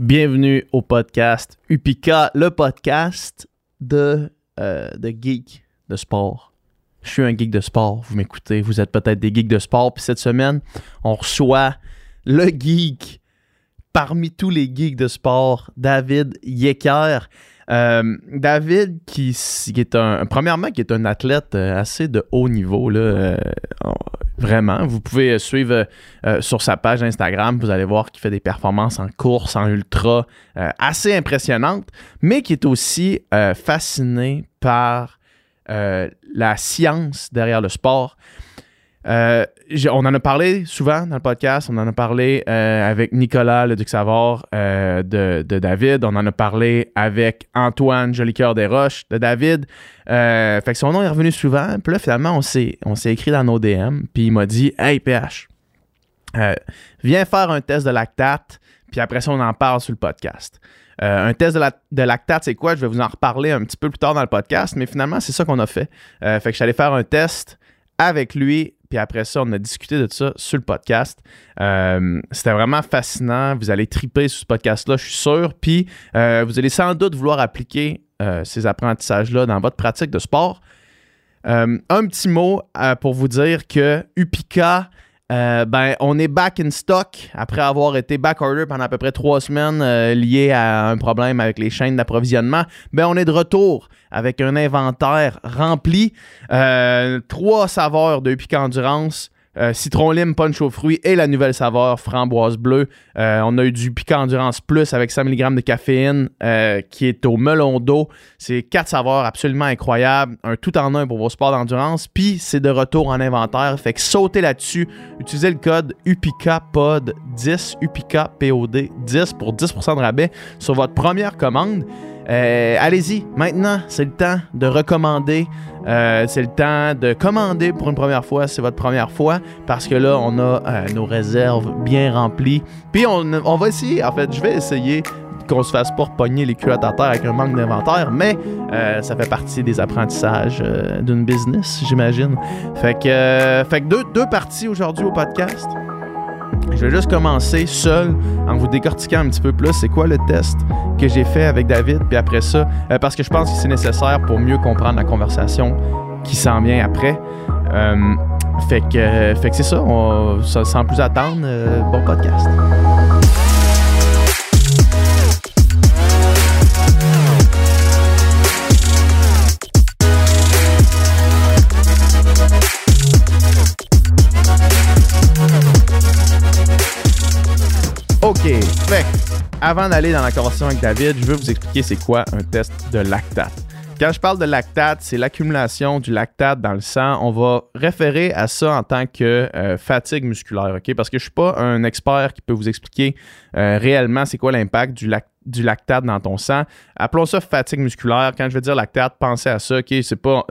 Bienvenue au podcast Upika, le podcast de geek de sport. Je suis un geek de sport, vous m'écoutez, vous êtes peut-être des geeks de sport. Puis cette semaine, on reçoit le geek parmi tous les geeks de sport, David Jeker. David, qui est un athlète assez de haut niveau, là, vraiment. Vous pouvez suivre sur sa page Instagram, vous allez voir qu'il fait des performances en course, en ultra, assez impressionnantes, mais qui est aussi fasciné par la science derrière le sport. On en a parlé souvent dans le podcast, on en a parlé avec Nicolas le Duc Savard de David, on en a parlé avec Antoine Jolicoeur des Roches de David. Fait que son nom est revenu souvent, puis là finalement on s'est écrit dans nos DM, puis il m'a dit « Hey PH, viens faire un test de lactate, puis après ça on en parle sur le podcast ». Un test de lactate, c'est quoi? Je vais vous en reparler un petit peu plus tard dans le podcast, mais finalement c'est ça qu'on a fait. Fait que je suis allé faire un test avec lui. Puis après ça, on a discuté de ça sur le podcast. C'était vraiment fascinant. Vous allez triper sur ce podcast-là, je suis sûr. Puis vous allez sans doute vouloir appliquer ces apprentissages-là dans votre pratique de sport. Un petit mot pour vous dire que Upika, on est back in stock après avoir été backorder pendant à peu près 3 semaines lié à un problème avec les chaînes d'approvisionnement. On est de retour avec un inventaire rempli. 3 saveurs de Upika Endurance, citron lime, punch aux fruits et la nouvelle saveur framboise bleue. On a eu du Upika Endurance Plus avec 100 mg de caféine qui est au melon d'eau. C'est 4 saveurs absolument incroyables, un tout en un pour vos sports d'endurance. Puis c'est de retour en inventaire, fait que sautez là-dessus. Utilisez le code Upikapod10, Upikapod10 pour 10% de rabais sur votre première commande. Allez-y, maintenant, c'est le temps de recommander, c'est le temps de commander pour une première fois, c'est votre première fois, parce que là, on a nos réserves bien remplies. Puis on va essayer, en fait, je vais essayer qu'on se fasse pas repogner les culottes à terre avec un manque d'inventaire, mais ça fait partie des apprentissages d'une business, j'imagine. Fait que deux parties aujourd'hui au podcast. Je vais juste commencer seul en vous décortiquant un petit peu plus c'est quoi le test que j'ai fait avec David, puis après ça, parce que je pense que c'est nécessaire pour mieux comprendre la conversation qui s'en vient après. Fait que c'est ça, sans plus attendre, bon podcast. OK, fait avant d'aller dans la conversation avec David, je veux vous expliquer c'est quoi un test de lactate. Quand je parle de lactate, c'est l'accumulation du lactate dans le sang. On va référer à ça en tant que fatigue musculaire, OK? Parce que je ne suis pas un expert qui peut vous expliquer réellement c'est quoi l'impact du lactate dans ton sang. Appelons ça fatigue musculaire. Quand je veux dire lactate, pensez à ça, OK? C'est pas...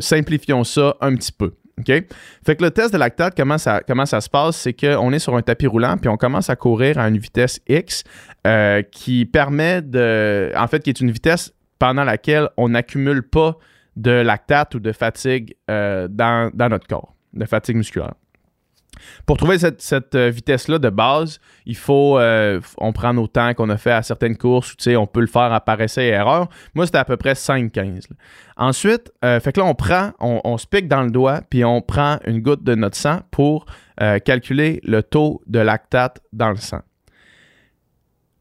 simplifions ça un petit peu. Okay? Fait que le test de lactate, comment ça se passe, c'est qu'on est sur un tapis roulant puis on commence à courir à une vitesse X qui permet de... En fait, qui est une vitesse pendant laquelle on n'accumule pas de lactate ou de fatigue dans notre corps, de fatigue musculaire. Pour trouver cette vitesse-là de base, il faut... on prend nos temps qu'on a fait à certaines courses, tu sais, on peut le faire à par essai et erreur. Moi, c'était à peu près 5-15. Ensuite, fait que là, on se pique dans le doigt, puis on prend une goutte de notre sang pour calculer le taux de lactate dans le sang.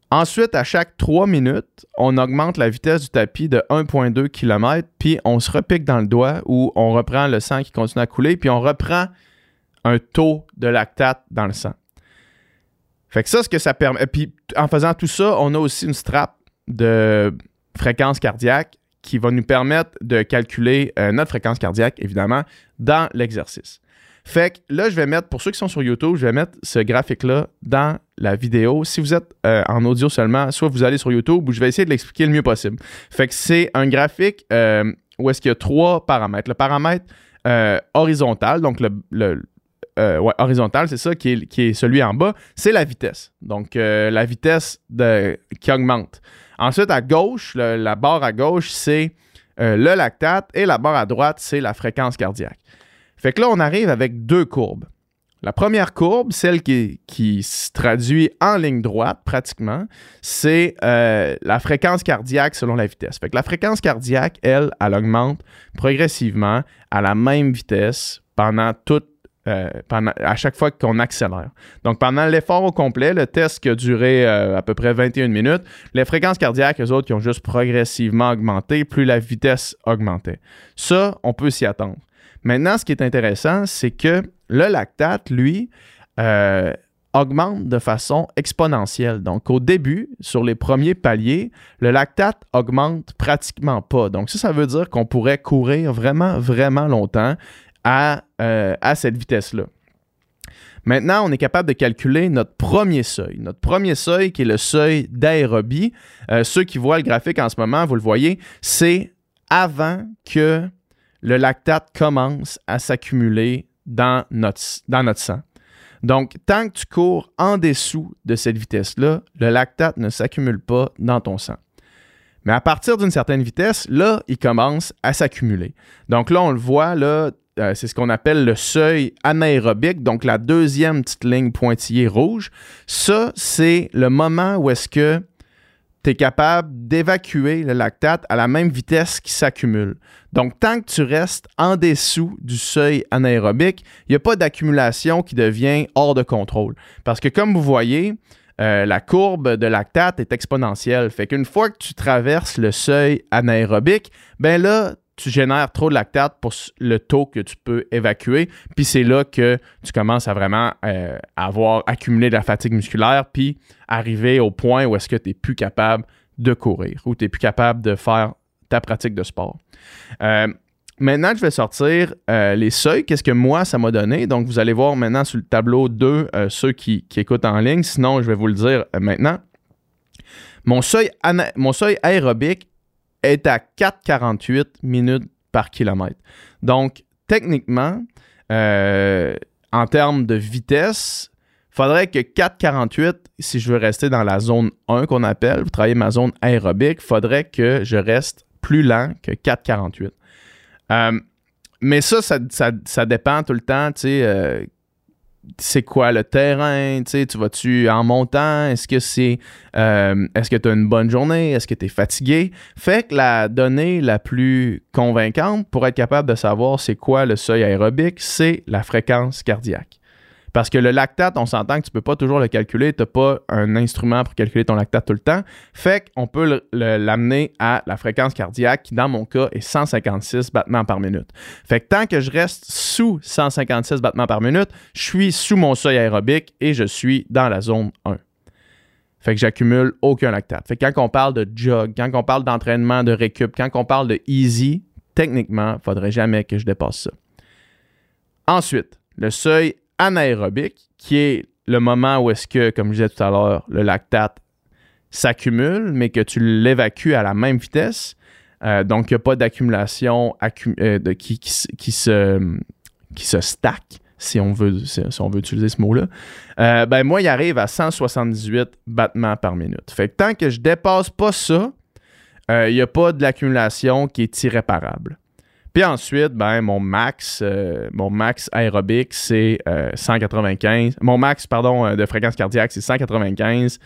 Ensuite, à chaque 3 minutes, on augmente la vitesse du tapis de 1,2 km, puis on se repique dans le doigt où on reprend le sang qui continue à couler, puis on reprend un taux de lactate dans le sang. Fait que ça, ce que ça permet... Puis en faisant tout ça, on a aussi une strap de fréquence cardiaque qui va nous permettre de calculer notre fréquence cardiaque, évidemment, dans l'exercice. Fait que là, je vais mettre, pour ceux qui sont sur YouTube, je vais mettre ce graphique-là dans la vidéo. Si vous êtes en audio seulement, soit vous allez sur YouTube ou je vais essayer de l'expliquer le mieux possible. Fait que c'est un graphique où est-ce qu'il y a 3 paramètres. Le paramètre horizontal, donc horizontal, c'est ça, qui est celui en bas, c'est la vitesse. Donc, la vitesse qui augmente. Ensuite, à gauche, la barre à gauche, c'est le lactate et la barre à droite, c'est la fréquence cardiaque. Fait que là, on arrive avec 2 courbes. La première courbe, celle qui se traduit en ligne droite pratiquement, c'est la fréquence cardiaque selon la vitesse. Fait que la fréquence cardiaque, elle augmente progressivement à la même vitesse à chaque fois qu'on accélère. Donc, pendant l'effort au complet, le test qui a duré à peu près 21 minutes, les fréquences cardiaques, eux autres, qui ont juste progressivement augmenté, plus la vitesse augmentait. Ça, on peut s'y attendre. Maintenant, ce qui est intéressant, c'est que le lactate, lui, augmente de façon exponentielle. Donc, au début, sur les premiers paliers, le lactate augmente pratiquement pas. Donc, ça veut dire qu'on pourrait courir vraiment, vraiment longtemps à cette vitesse-là. Maintenant, on est capable de calculer notre premier seuil. Notre premier seuil, qui est le seuil d'aérobie. Ceux qui voient le graphique en ce moment, vous le voyez, c'est avant que le lactate commence à s'accumuler dans notre sang. Donc, tant que tu cours en dessous de cette vitesse-là, le lactate ne s'accumule pas dans ton sang. Mais à partir d'une certaine vitesse, là, il commence à s'accumuler. Donc là, on le voit, là, c'est ce qu'on appelle le seuil anaérobique, donc la deuxième petite ligne pointillée rouge. Ça, c'est le moment où est-ce que tu es capable d'évacuer le lactate à la même vitesse qui s'accumule. Donc, tant que tu restes en dessous du seuil anaérobique, il n'y a pas d'accumulation qui devient hors de contrôle. Parce que, comme vous voyez, la courbe de lactate est exponentielle. Fait qu'une fois que tu traverses le seuil anaérobique, ben là, tu génères trop de lactate pour le taux que tu peux évacuer. Puis c'est là que tu commences à vraiment avoir accumulé de la fatigue musculaire puis arriver au point où est-ce que tu n'es plus capable de courir ou tu n'es plus capable de faire ta pratique de sport. Maintenant, je vais sortir les seuils. Qu'est-ce que moi, ça m'a donné? Donc, vous allez voir maintenant sur le tableau 2 ceux qui écoutent en ligne. Sinon, je vais vous le dire maintenant. Mon seuil aérobique est à 4,48 minutes par kilomètre. Donc, techniquement, en termes de vitesse, il faudrait que 4,48, si je veux rester dans la zone 1 qu'on appelle, vous travaillez ma zone aérobique, il faudrait que je reste plus lent que 4,48. Mais ça dépend tout le temps, tu sais, c'est quoi le terrain? Tu vas-tu en montant? Est-ce que tu as une bonne journée? Est-ce que tu es fatigué? Fait que la donnée la plus convaincante pour être capable de savoir c'est quoi le seuil aérobique, c'est la fréquence cardiaque. Parce que le lactate, on s'entend que tu ne peux pas toujours le calculer. Tu n'as pas un instrument pour calculer ton lactate tout le temps. Fait qu'on peut l'amener à la fréquence cardiaque qui, dans mon cas, est 156 battements par minute. Fait que tant que je reste sous 156 battements par minute, je suis sous mon seuil aérobique et je suis dans la zone 1. Fait que j'accumule aucun lactate. Fait que quand on parle de jog, quand on parle d'entraînement, de récup, quand on parle de easy, techniquement, il ne faudrait jamais que je dépasse ça. Ensuite, le seuil anaérobique, qui est le moment où est-ce que, comme je disais tout à l'heure, le lactate s'accumule, mais que tu l'évacues à la même vitesse. Donc, il n'y a pas d'accumulation qui se stack, si on veut utiliser ce mot-là. Ben moi, il arrive à 178 battements par minute. Fait que tant que je ne dépasse pas ça, il n'y a pas de l'accumulation qui est irréparable. Puis ensuite, ben, mon max aérobique, c'est 195. Mon max, de fréquence cardiaque, c'est 195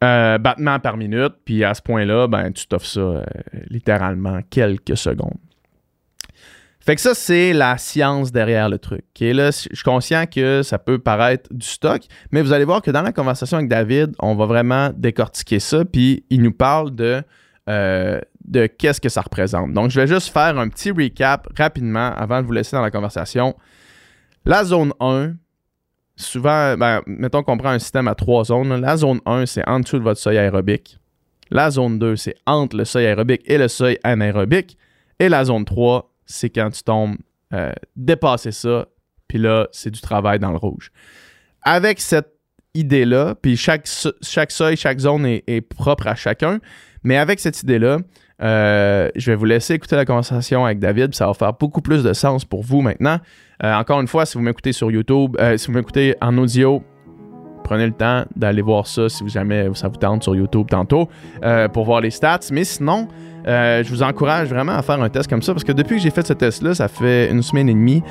battements par minute. Puis à ce point-là, ben, tu t'offres ça littéralement quelques secondes. Fait que ça, c'est la science derrière le truc. Et là, je suis conscient que ça peut paraître du stock, mais vous allez voir que dans la conversation avec David, on va vraiment décortiquer ça. Puis il nous parle de qu'est-ce que ça représente. Donc, je vais juste faire un petit recap rapidement avant de vous laisser dans la conversation. La zone 1, souvent, ben, mettons qu'on prend un système à 3 zones. La zone 1, c'est en dessous de votre seuil aérobique. La zone 2, c'est entre le seuil aérobique et le seuil anaérobique. Et la zone 3, c'est quand tu tombes dépasser ça, puis là, c'est du travail dans le rouge. Avec cette idée-là, puis chaque seuil, chaque zone est propre à chacun, mais avec cette idée-là, je vais vous laisser écouter la conversation avec David, puis ça va faire beaucoup plus de sens pour vous maintenant. Encore une fois, si vous m'écoutez sur YouTube, si vous m'écoutez en audio, Prenez le temps d'aller voir ça si vous jamais ça vous tente sur YouTube tantôt pour voir les stats. Mais sinon, je vous encourage vraiment à faire un test comme ça parce que depuis que j'ai fait ce test-là, ça fait une semaine et demie,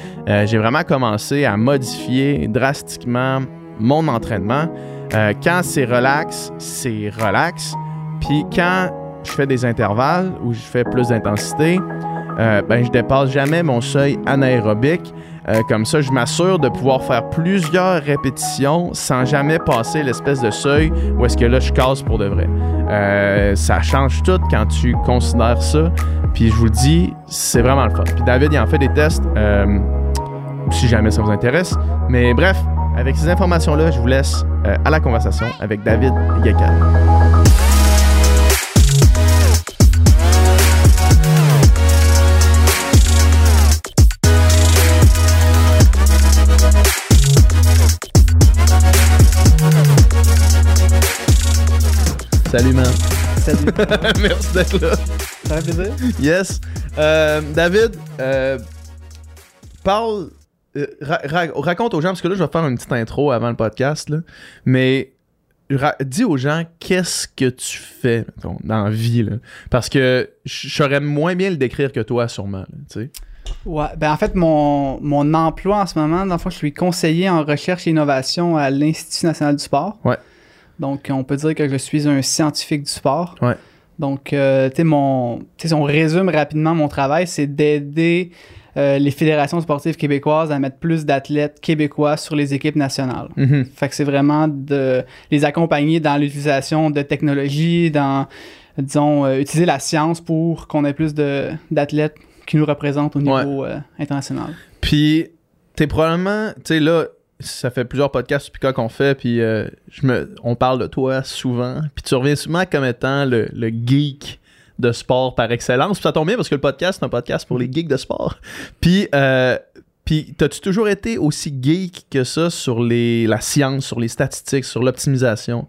j'ai vraiment commencé à modifier drastiquement mon entraînement. Quand c'est relax, c'est relax. Puis quand je fais des intervalles ou je fais plus d'intensité, ben, je dépasse jamais mon seuil anaérobique. Comme ça, je m'assure de pouvoir faire plusieurs répétitions sans jamais passer l'espèce de seuil où est-ce que là, je casse pour de vrai. Ça change tout quand tu considères ça. Puis je vous le dis, c'est vraiment le fun. Puis David, il en fait des tests, si jamais ça vous intéresse. Mais bref, avec ces informations-là, je vous laisse à la conversation avec David Jeker. Salut, man. Salut. Merci d'être là. Ça fait plaisir. Yes. David, parle... raconte aux gens, parce que là, je vais faire une petite intro avant le podcast, là, mais dis aux gens qu'est-ce que tu fais mettons, dans la vie, là, parce que je saurais moins bien le décrire que toi, sûrement, tu sais. Ouais, ben en fait, mon emploi en ce moment, dans le fond, je suis conseiller en recherche et innovation à l'Institut national du sport. Ouais. Donc, on peut dire que je suis un scientifique du sport. Ouais. Donc, si on résume rapidement mon travail, c'est d'aider les fédérations sportives québécoises à mettre plus d'athlètes québécois sur les équipes nationales. Mm-hmm. Fait que c'est vraiment de les accompagner dans l'utilisation de technologies, dans, disons, utiliser la science pour qu'on ait plus d'athlètes qui nous représentent au niveau international. Puis, t'es probablement, tu sais, là... Ça fait plusieurs podcasts sur Pika qu'on fait, puis on parle de toi souvent. Puis tu reviens souvent comme étant le geek de sport par excellence. Puis ça tombe bien parce que le podcast, c'est un podcast pour les geeks de sport. Puis, t'as-tu toujours été aussi geek que ça sur la science, sur les statistiques, sur l'optimisation?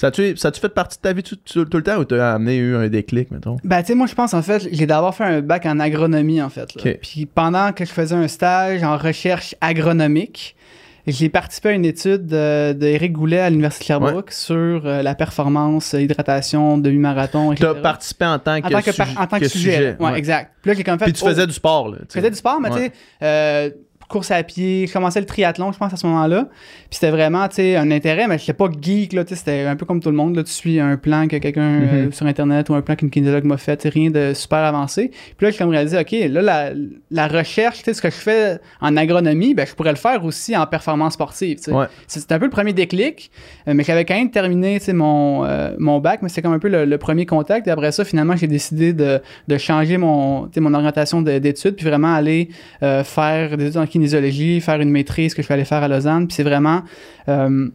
Ça a-tu fait partie de ta vie tout le temps ou t'as amené un déclic, mettons? Ben, tu sais, moi, je pense, en fait, j'ai d'abord fait un bac en agronomie, en fait. Okay. Puis pendant que je faisais un stage en recherche agronomique... J'ai participé à une étude d'Éric Goulet à l'Université de Sherbrooke sur la performance, l'hydratation, demi-marathon, etc. Tu as participé en tant que sujet. Oui, exact. Puis là, j'ai comme fait... Puis tu faisais du sport, là. Je faisais du sport, mais tu sais, course à pied, je commençais le triathlon, je pense, à ce moment-là. Puis c'était vraiment, tu sais, un intérêt, mais je n'étais pas geek, là, tu sais, c'était un peu comme tout le monde, là, tu suis un plan que quelqu'un sur Internet ou un plan qu'une kinésiologue m'a fait, tu sais, rien de super avancé. Puis là, j'ai comme réalisé, OK, là, la recherche, tu sais, ce que je fais en agronomie, ben, je pourrais le faire aussi en performance sportive, tu sais. Ouais. C'était un peu le premier déclic, mais j'avais quand même terminé, tu sais, mon bac, mais c'était comme un peu le premier contact. Et après ça, finalement, j'ai décidé de changer mon orientation d'études, puis vraiment aller faire des études en kinésiologie, faire une maîtrise que je vais aller faire à Lausanne. Puis c'est vraiment, moi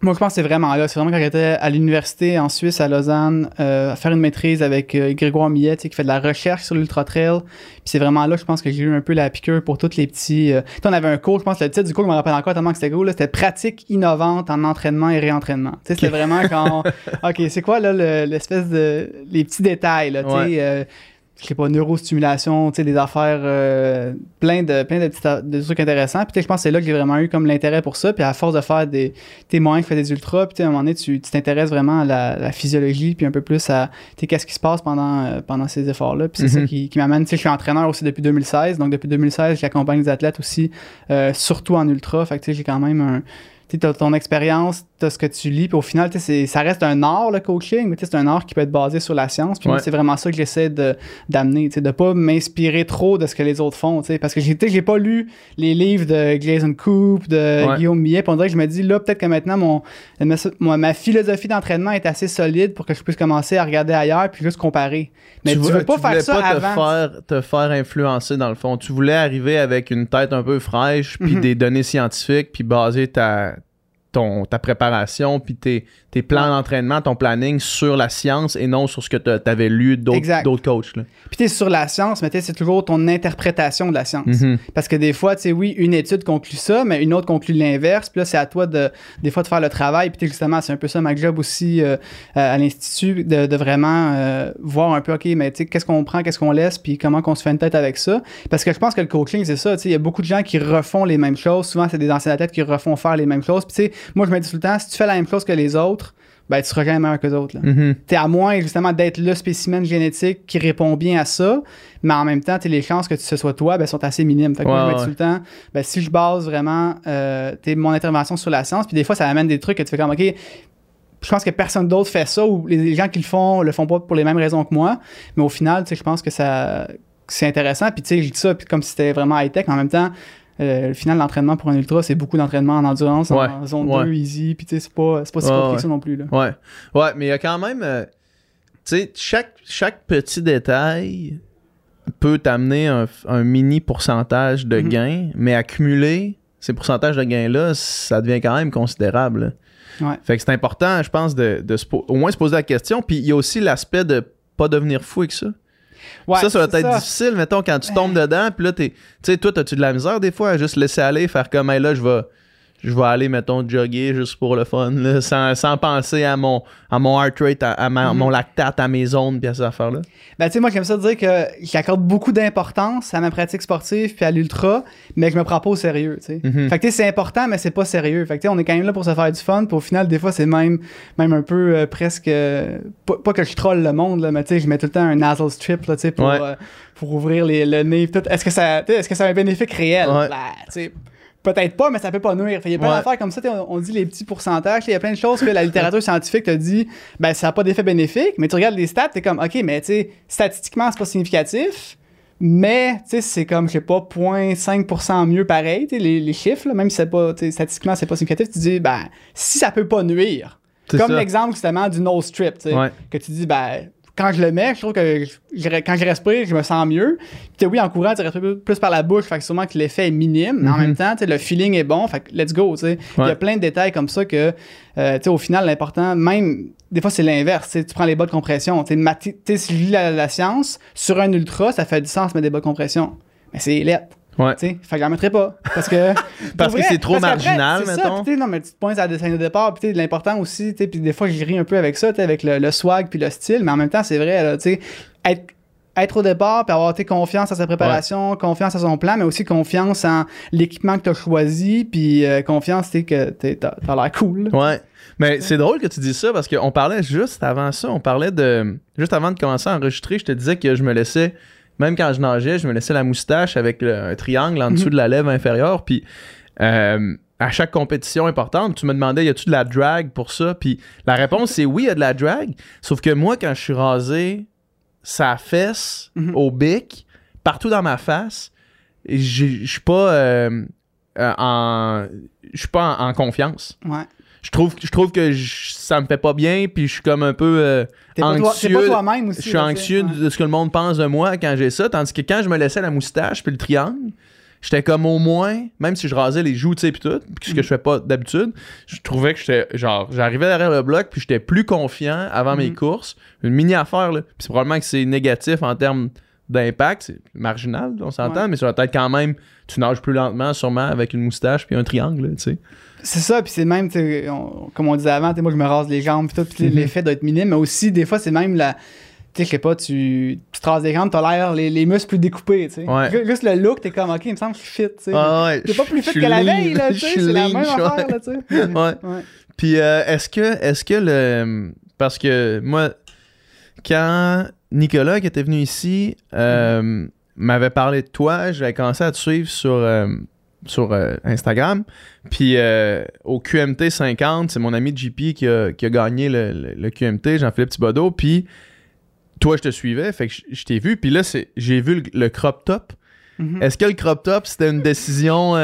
je pense que c'est vraiment là, c'est vraiment quand j'étais à l'université en Suisse à Lausanne, faire une maîtrise avec Grégoire Millet, qui fait de la recherche sur l'ultra-trail. Puis c'est vraiment là, je pense que j'ai eu un peu la piqûre pour tous les petits... on avait un cours, je pense, le titre du cours, je me rappelle encore tellement que c'était cool, là, c'était « Pratique innovante en entraînement et réentraînement ». Tu sais, c'était vraiment quand... OK, c'est quoi là l'espèce de... les petits détails, là, tu sais... Ouais. Je sais pas, neurostimulation, tu sais, des affaires, plein de petits de trucs intéressants. Puis je pense que c'est là que j'ai vraiment eu comme l'intérêt pour ça. Puis à force de faire tes moyens, tu fais des ultras, puis à un moment donné, tu t'intéresses vraiment à la physiologie, puis un peu plus à, tu sais, qu'est-ce qui se passe pendant ces efforts-là. Puis c'est ça qui m'amène, tu sais, je suis entraîneur aussi depuis 2016. Donc depuis 2016, j'accompagne les athlètes aussi, surtout en ultra. Fait que tu sais, j'ai quand même t'as ton expérience, t'as ce que tu lis, puis au final, ça reste un art, le coaching, mais c'est un art qui peut être basé sur la science. Puis moi, c'est vraiment ça que j'essaie d'amener, de ne pas m'inspirer trop de ce que les autres font, parce que j'ai pas lu les livres de Jason Koop, de Guillaume Millet, puis on dirait que je me dis, là, peut-être que maintenant, ma philosophie d'entraînement est assez solide pour que je puisse commencer à regarder ailleurs, puis juste comparer. Mais tu voulais pas te faire influencer, dans le fond. Tu voulais arriver avec une tête un peu fraîche, puis des données scientifiques, puis baser ta préparation, puis tes plans d'entraînement, ton planning sur la science et non sur ce que tu avais lu d'autres coachs. Là. Puis t'es sur la science, mais c'est toujours ton interprétation de la science. Mm-hmm. Parce que des fois, tu sais, oui, une étude conclut ça, mais une autre conclut l'inverse. Puis là, c'est à toi des fois de faire le travail. Puis justement, c'est un peu ça ma job aussi à l'Institut, de vraiment voir un peu, OK, mais tu sais, qu'est-ce qu'on prend, qu'est-ce qu'on laisse, puis comment qu'on se fait une tête avec ça. Parce que je pense que le coaching, c'est ça. Tu sais, il y a beaucoup de gens qui refont les mêmes choses. Souvent, c'est des anciens athlètes qui refont faire les mêmes choses. Puis tu sais, moi, je me dis tout le temps, si tu fais la même chose que les autres, ben, tu seras quand même meilleur que les autres. Mm-hmm. Tu es à moins, justement, d'être le spécimen génétique qui répond bien à ça, mais en même temps, les chances que ce soit toi ben, sont assez minimes. Fait que moi, je me dis tout le temps, ben, si je base vraiment mon intervention sur la science, puis des fois, ça amène des trucs que tu fais comme, OK, je pense que personne d'autre fait ça, ou les gens qui le font pas pour les mêmes raisons que moi, mais au final, je pense que ça... c'est intéressant, puis tu sais, je dis ça puis comme si c'était vraiment high-tech, en même temps, le final d'entraînement pour un ultra, c'est beaucoup d'entraînement en endurance, en zone 2, easy, puis tu sais, c'est pas si compliqué que ça non plus. Là. Ouais, mais il y a quand même, tu sais, chaque petit détail peut t'amener un mini pourcentage de gain, mais accumuler ces pourcentages de gains-là, ça devient quand même considérable. Ouais. Fait que c'est important, je pense, au moins se poser la question, puis il y a aussi l'aspect de pas devenir fou avec ça. Ouais, ça va être difficile, mettons, quand tu tombes dedans, puis là, tu sais, toi, t'as-tu de la misère des fois à juste laisser aller, faire comme, hey, là, je vais aller, mettons, jogger juste pour le fun, là, sans penser à mon heart rate, à mon lactate, à mes ondes, puis à ces affaires-là? Ben, tu sais, moi, j'aime ça dire que j'accorde beaucoup d'importance à ma pratique sportive, puis à l'ultra, mais que je me prends pas au sérieux, tu sais. Fait que, tu sais, c'est important, mais c'est pas sérieux. Fait que, tu sais, on est quand même là pour se faire du fun, puis au final, des fois, c'est même un peu presque. Pas que je troll le monde, là, mais tu sais, je mets tout le temps un nasal strip, là, tu sais, pour ouvrir le nez, tout. Est-ce que ça a un bénéfice réel? Ouais. Là, tu sais. Peut-être pas, mais ça peut pas nuire. Il y a plein d'affaires comme ça, on dit les petits pourcentages. Il y a plein de choses que la littérature scientifique te dit, ben ça n'a pas d'effet bénéfique, mais tu regardes les stats, t'es comme, OK, mais tu sais, statistiquement, c'est pas significatif, mais tu sais, c'est comme, je sais pas, 0.5% mieux pareil, les chiffres, là, même si c'est pas, statistiquement, c'est pas significatif, tu dis, ben, si ça peut pas nuire, comme l'exemple justement du nose strip, que tu dis, ben, quand je le mets, je trouve que quand je respire, je me sens mieux. Puis oui, en courant, tu respires plus par la bouche, fait que sûrement que l'effet est minime, mais en même temps, le feeling est bon, fait que let's go. Il y a plein de détails comme ça que, au final, l'important, même, des fois, c'est l'inverse. Tu prends les bas de compression. Si je lis la science, sur un ultra, ça fait du sens de mettre des bas de compression. Mais c'est lettre. Fait que j'en mettrais pas. Parce que c'est trop marginal, mettons. Non, mais tu te pointes à la scène de départ, puis l'important aussi, puis des fois je ris un peu avec ça, avec le swag puis le style, mais en même temps, c'est vrai, là, être au départ, puis avoir confiance à sa préparation, confiance à son plan, mais aussi confiance en l'équipement que tu as choisi, puis confiance que t'as l'air cool. Ouais. Mais c'est drôle que tu dises ça parce qu'on parlait juste avant ça, juste avant de commencer à enregistrer, je te disais que je me laissais. Même quand je nageais, je me laissais la moustache avec un triangle en dessous de la lèvre inférieure. Puis à chaque compétition importante, tu me demandais, y a-tu de la drag pour ça? Puis la réponse, c'est oui, il y a de la drag. Sauf que moi, quand je suis rasé, ça fesse au bic, partout dans ma face. Je suis pas en confiance. Ouais. Je trouve que ça me fait pas bien, puis je suis comme un peu anxieux. T'es pas toi-même aussi. Je suis anxieux de ce que le monde pense de moi quand j'ai ça, tandis que quand je me laissais la moustache puis le triangle, j'étais comme au moins, même si je rasais les joues, tu sais, puis tout, ce que je fais pas d'habitude, je trouvais que j'étais genre, j'arrivais derrière le bloc, puis j'étais plus confiant avant mes courses. Une mini-affaire, là. Puis c'est probablement que c'est négatif en termes d'impact, c'est marginal, on s'entend, mais ça va être quand même, tu nages plus lentement, sûrement, avec une moustache puis un triangle, tu sais. C'est ça, puis c'est même, comme on disait avant, moi je me rase les jambes, puis tout, l'effet doit être minime, mais aussi, des fois, c'est même la. Tu sais, je sais pas, tu te rases les jambes, t'as l'air les muscles plus découpés, tu sais. Ouais. Juste le look, t'es comme, OK, il me semble que je suis fit, tu sais. T'es pas plus fit que la veille, là, tu sais. C'est la même affaire, là, tu sais. Puis, est-ce que le. Parce que moi, quand Nicolas, qui était venu ici, m'avait parlé de toi, j'avais commencé à te suivre sur Instagram. Puis au QMT 50, c'est mon ami JP qui a gagné le QMT, Jean-Philippe Thibodeau. Puis toi, je te suivais, fait que je t'ai vu. Puis là, j'ai vu le crop top. Est-ce que le crop top, c'était une décision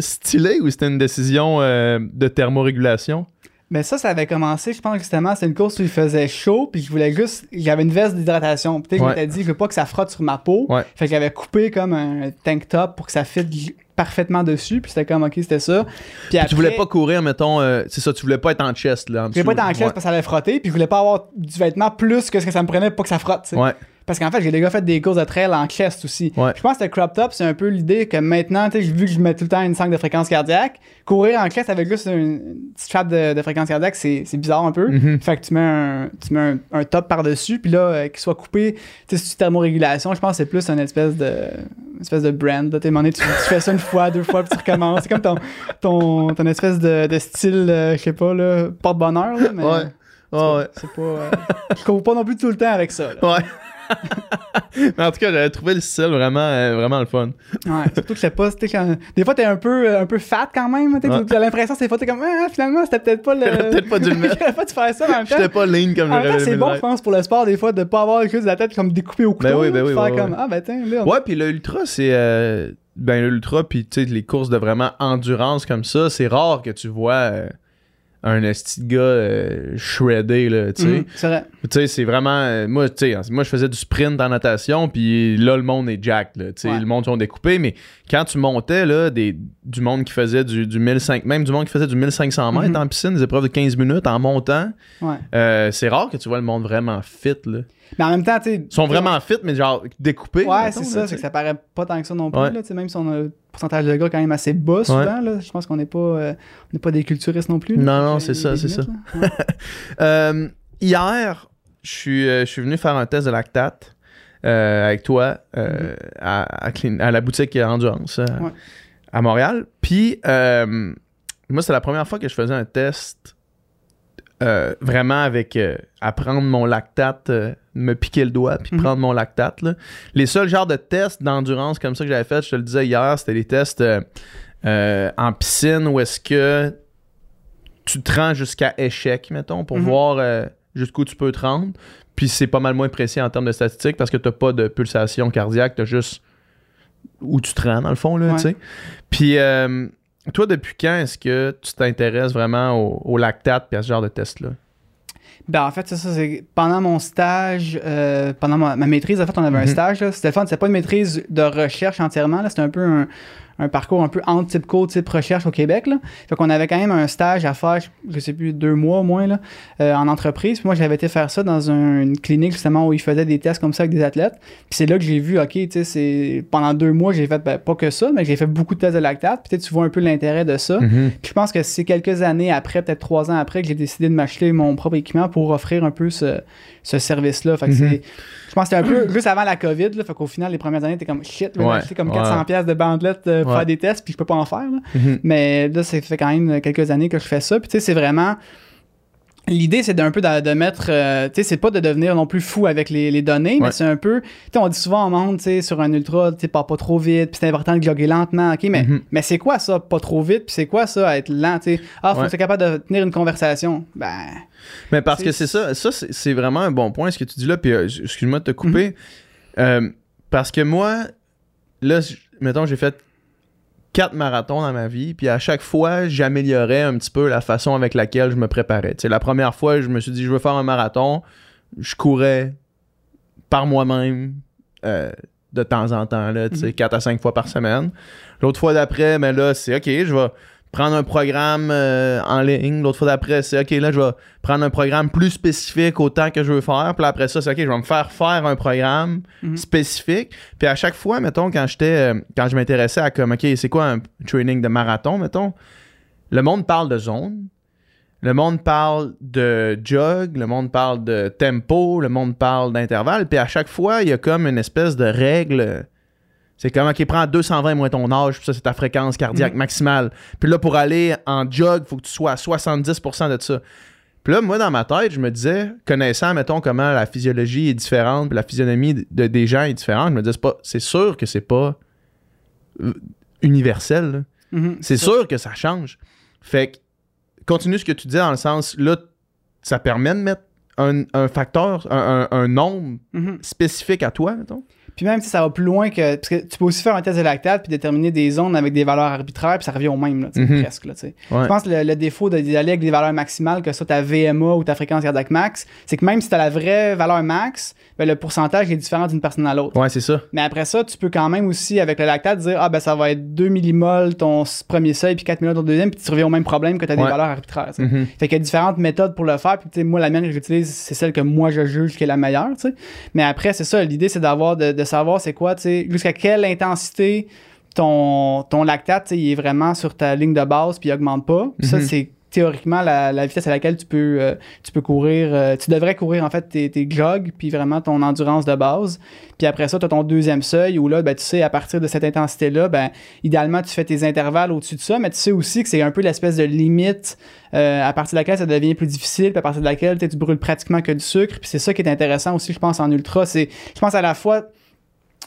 stylée ou c'était une décision de thermorégulation? Mais ça avait commencé, je pense, justement, c'est une course où il faisait chaud, puis je voulais juste... J'avais une veste d'hydratation. Peut-être que je m'étais dit, je veux pas que ça frotte sur ma peau. Fait que j'avais coupé comme un tank top pour que ça fitte parfaitement dessus, puis c'était comme, OK, c'était ça. Puis après, tu voulais pas courir, mettons... c'est ça, tu voulais pas être en chest, là, en dessous. Je voulais pas être en chest parce que ça allait frotter, puis je voulais pas avoir du vêtement plus que ce que ça me prenait pour pas que ça frotte, tu sais. Parce qu'en fait, j'ai déjà fait des courses de trail en chest aussi. Ouais. Je pense que le crop top, c'est un peu l'idée que maintenant, vu que je mets tout le temps une sangle de fréquence cardiaque, courir en chest avec juste une petite chape de fréquence cardiaque, c'est bizarre un peu. Mm-hmm. Fait que tu mets un top par-dessus, puis là, qu'il soit coupé. Tu sais, si tu thermorégulation, je pense que c'est plus une espèce de brand. Là, tu fais ça une fois, deux fois, puis tu recommences. C'est comme ton espèce de style, je sais pas, là, porte-bonheur. Là, mais ouais. Je cours pas non plus tout le temps avec ça. Là. Ouais. Mais en tout cas, j'avais trouvé le style vraiment le fun. Ouais, surtout que je sais pas, des fois t'es un peu fat quand même, t'as l'impression c'est des fois t'es comme finalement c'était peut-être pas le. Peut-être pas dû le mettre. J'aurais pas dû faire ça en même temps. J'étais pas lean comme le reste. C'est bon, je pense, pour le sport des fois de pas avoir le cul de la tête comme découpé au couteau. Ouais, puis l'ultra c'est l'ultra puis tu sais les courses de vraiment endurance comme ça, c'est rare que tu vois un esti de gars shreddé, là, tu sais. C'est vrai. Tu sais, c'est vraiment... moi, je faisais du sprint en natation, puis là, le monde est jacked, là, tu sais. Ouais. Le monde, ils ont découpé, mais quand tu montais, là, du monde qui faisait du 1500... Même du monde qui faisait du 1500 mètres en piscine, des épreuves de 15 minutes en montant, c'est rare que tu vois le monde vraiment fit, là. Mais en même temps, tu sais... Ils sont vraiment fit, mais genre découpés. Ouais, c'est ça. C'est que ça paraît pas tant que ça non plus, là, tu sais, même si on a... Pourcentage de gars quand même assez bas souvent. Là. Je pense qu'on n'est pas, des culturistes non plus. Non, c'est ça. Ouais. Hier, je suis venu faire un test de lactate avec toi à la boutique Endurance à Montréal. Puis, moi, c'est la première fois que je faisais un test vraiment avec prendre mon lactate... me piquer le doigt puis prendre mon lactate. Là. Les seuls genres de tests d'endurance comme ça que j'avais fait, je te le disais hier, c'était les tests en piscine où est-ce que tu te rends jusqu'à échec, mettons, pour voir jusqu'où tu peux te rendre. Puis c'est pas mal moins précis en termes de statistiques parce que t'as pas de pulsation cardiaque, t'as juste où tu te rends, dans le fond. Là, tu sais. Puis toi, depuis quand est-ce que tu t'intéresses vraiment au lactate puis à ce genre de tests-là? Ben en fait, c'est pendant mon stage, pendant ma maîtrise, en fait, on avait un stage. Là, c'était le fun, c'était pas une maîtrise de recherche entièrement. Là, c'était un peu un parcours un peu entre type cours, type recherche au Québec. Là. Fait qu'on avait quand même un stage à faire, je sais plus, 2 mois au moins, là, en entreprise. Puis moi, j'avais été faire ça dans une clinique justement où ils faisaient des tests comme ça avec des athlètes. Puis c'est là que j'ai vu, OK, tu sais, pendant 2 mois, j'ai fait pas que ça, mais j'ai fait beaucoup de tests de lactate. Puis tu vois un peu l'intérêt de ça. Puis je pense que c'est quelques années après, peut-être 3 ans après, que j'ai décidé de m'acheter mon propre équipement pour offrir un peu ce service-là. Fait que je pense que c'était un peu juste avant la COVID. Là, fait qu'au final, les premières années, t'es comme shit, là, j'ai acheté comme 400$ de bandelettes pour faire des tests, puis je peux pas en faire. Là. Mais là, ça fait quand même quelques années que je fais ça. Puis tu sais, c'est vraiment... L'idée, c'est d'un peu de mettre... tu sais, c'est pas de devenir non plus fou avec les données, mais c'est un peu... Tu sais, on dit souvent au monde, tu sais, sur un ultra, tu sais, pars pas trop vite, puis c'est important de jogger lentement, OK, mais c'est quoi ça, pas trop vite, puis c'est quoi ça, être lent, tu sais? Ah, faut être capable de tenir une conversation. Ben... Mais parce que c'est ça c'est vraiment un bon point, ce que tu dis là, puis excuse-moi de te couper, parce que moi, là, mettons, j'ai fait 4 marathons dans ma vie, puis à chaque fois, j'améliorais un petit peu la façon avec laquelle je me préparais. T'sais, la première fois, je me suis dit, je veux faire un marathon, je courais par moi-même de temps en temps, là, 4 à 5 fois par semaine. L'autre fois d'après, mais là, c'est OK, je vais prendre un programme en ligne. L'autre fois d'après, c'est OK, là, je vais prendre un programme plus spécifique au temps que je veux faire. Puis après ça, c'est OK, je vais me faire un programme spécifique. Puis à chaque fois, mettons, quand je m'intéressais à comme OK, c'est quoi un training de marathon, mettons, le monde parle de zone, le monde parle de jog, le monde parle de tempo, le monde parle d'intervalle. Puis à chaque fois, il y a comme une espèce de règle. C'est comme, OK, prends 220 moins ton âge, puis ça, c'est ta fréquence cardiaque maximale. Puis là, pour aller en jog, il faut que tu sois à 70% de ça. Puis là, moi, dans ma tête, je me disais, connaissant, mettons, comment la physiologie est différente, puis la physionomie des gens est différente, je me disais, c'est sûr que c'est pas universel. C'est sûr que ça change. Fait que, continue ce que tu dis dans le sens, là, ça permet de mettre un facteur, un nombre spécifique à toi, mettons. Puis même, ça va plus loin que... Parce que tu peux aussi faire un test de lactate puis déterminer des zones avec des valeurs arbitraires puis ça revient au même, là, presque. Là, ouais. Je pense que le défaut d'aller avec des valeurs maximales, que ça, ta VMA ou ta fréquence cardiaque max, c'est que même si tu as la vraie valeur max, ben, le pourcentage est différent d'une personne à l'autre. Ouais, c'est ça. Mais après ça, tu peux quand même aussi, avec le lactate, dire « Ah, ben ça va être 2 millimoles ton premier seuil puis 4 millimoles ton deuxième » puis tu reviens au même problème que tu as des valeurs arbitraires. Fait qu'il y a différentes méthodes pour le faire. Puis moi, la mienne que j'utilise, c'est celle que moi, je juge qui est la meilleure. T'sais. Mais après, c'est ça. L'idée, c'est d'avoir de savoir c'est quoi, jusqu'à quelle intensité ton lactate il est vraiment sur ta ligne de base puis il augmente pas. Puis ça, c'est théoriquement la vitesse à laquelle tu peux courir. Tu devrais courir en fait tes jogs puis vraiment ton endurance de base. Puis après ça, tu as ton deuxième seuil où là, ben, tu sais, à partir de cette intensité-là, ben, idéalement, tu fais tes intervalles au-dessus de ça, mais tu sais aussi que c'est un peu l'espèce de limite à partir de laquelle ça devient plus difficile, puis à partir de laquelle tu brûles pratiquement que du sucre. Puis c'est ça qui est intéressant aussi, je pense, en ultra. Je pense à la fois...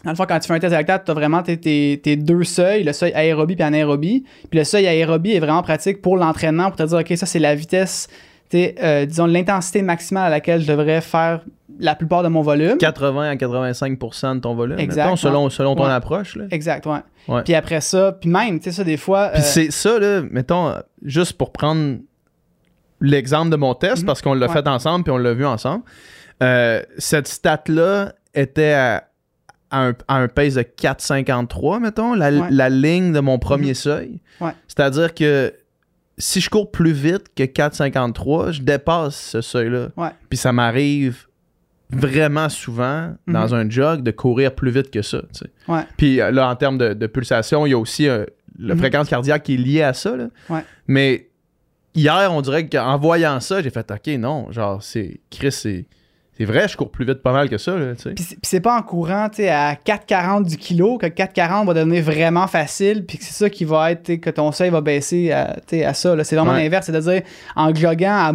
Dans le fond, quand tu fais un test de lactate, tu as vraiment tes deux seuils, le seuil aérobie puis anaérobie. Puis le seuil aérobie est vraiment pratique pour l'entraînement, pour te dire, OK, ça, c'est la vitesse, disons, l'intensité maximale à laquelle je devrais faire la plupart de mon volume. 80 à 85% de ton volume, mettons, selon ton approche. Là. Exact, oui. Ouais. Puis après ça, puis même, tu sais, ça, des fois... Puis c'est ça, là, mettons, juste pour prendre l'exemple de mon test, parce qu'on l'a fait ensemble puis on l'a vu ensemble, cette stat-là était... À un pace de 4,53, mettons, la ligne de mon premier seuil. Ouais. C'est-à-dire que si je cours plus vite que 4,53, je dépasse ce seuil-là. Ouais. Puis ça m'arrive vraiment souvent dans un jog de courir plus vite que ça. Tu sais. Ouais. Puis là, en termes de pulsation, il y a aussi la fréquence cardiaque qui est liée à ça. Là. Ouais. Mais hier, on dirait qu'en voyant ça, j'ai fait « OK, non, genre, c'est vrai, je cours plus vite pas mal que ça. » Puis c'est pas en courant à 4,40 du kilo que 4,40 va devenir vraiment facile puis que c'est ça qui va être que ton seuil va baisser à ça. Là. C'est vraiment l'inverse. C'est-à-dire, en joguant à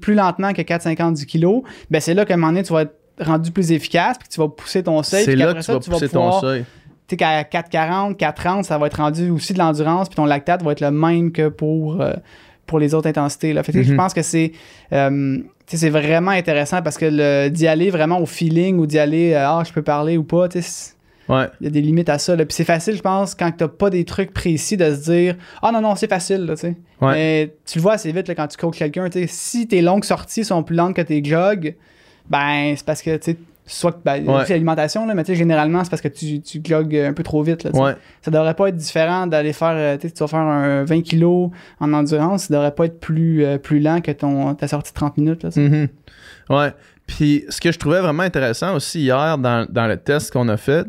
plus lentement que 4,50 du kilo, ben c'est là qu'à un moment donné, tu vas être rendu plus efficace puis que tu vas pousser ton seuil. C'est là après que tu vas pousser ton seuil. Tu sais qu'à 4,40, 4,30, ça va être rendu aussi de l'endurance puis ton lactate va être le même que pour les autres intensités. Là. Fait que je pense que c'est vraiment intéressant parce que d'y aller vraiment au feeling ou d'y aller je peux parler ou pas, tu sais, il y a des limites à ça. Là. Puis c'est facile, je pense, quand t'as pas des trucs précis de se dire « Ah non, c'est facile. » tu sais. Mais tu le vois assez vite là, quand tu coaches quelqu'un. Tu sais, si tes longues sorties sont plus lentes que tes jogs, ben c'est parce que tu sais, soit c'est l'alimentation, là, mais généralement, c'est parce que tu jogues un peu trop vite. Là, ça devrait pas être différent d'aller faire... Tu vas faire un 20 kg en endurance, ça devrait pas être plus lent que ta sortie de 30 minutes. Là, ouais. Puis, ce que je trouvais vraiment intéressant aussi hier dans le test qu'on a fait,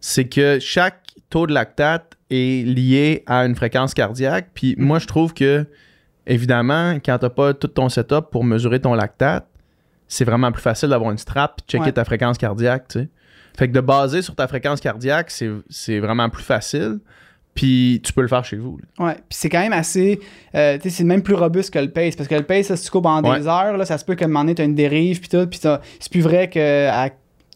c'est que chaque taux de lactate est lié à une fréquence cardiaque. Puis moi, je trouve que, évidemment, quand t'as pas tout ton setup pour mesurer ton lactate, c'est vraiment plus facile d'avoir une strap et de checker ta fréquence cardiaque. Tu sais. Fait que de baser sur ta fréquence cardiaque, c'est vraiment plus facile. Puis tu peux le faire chez vous. Là. Ouais. Puis c'est quand même assez... c'est même plus robuste que le pace. Parce que le pace, si tu cours pendant des heures, là, ça se peut qu'à un moment donné, tu as une dérive. Puis tout. Puis c'est plus vrai que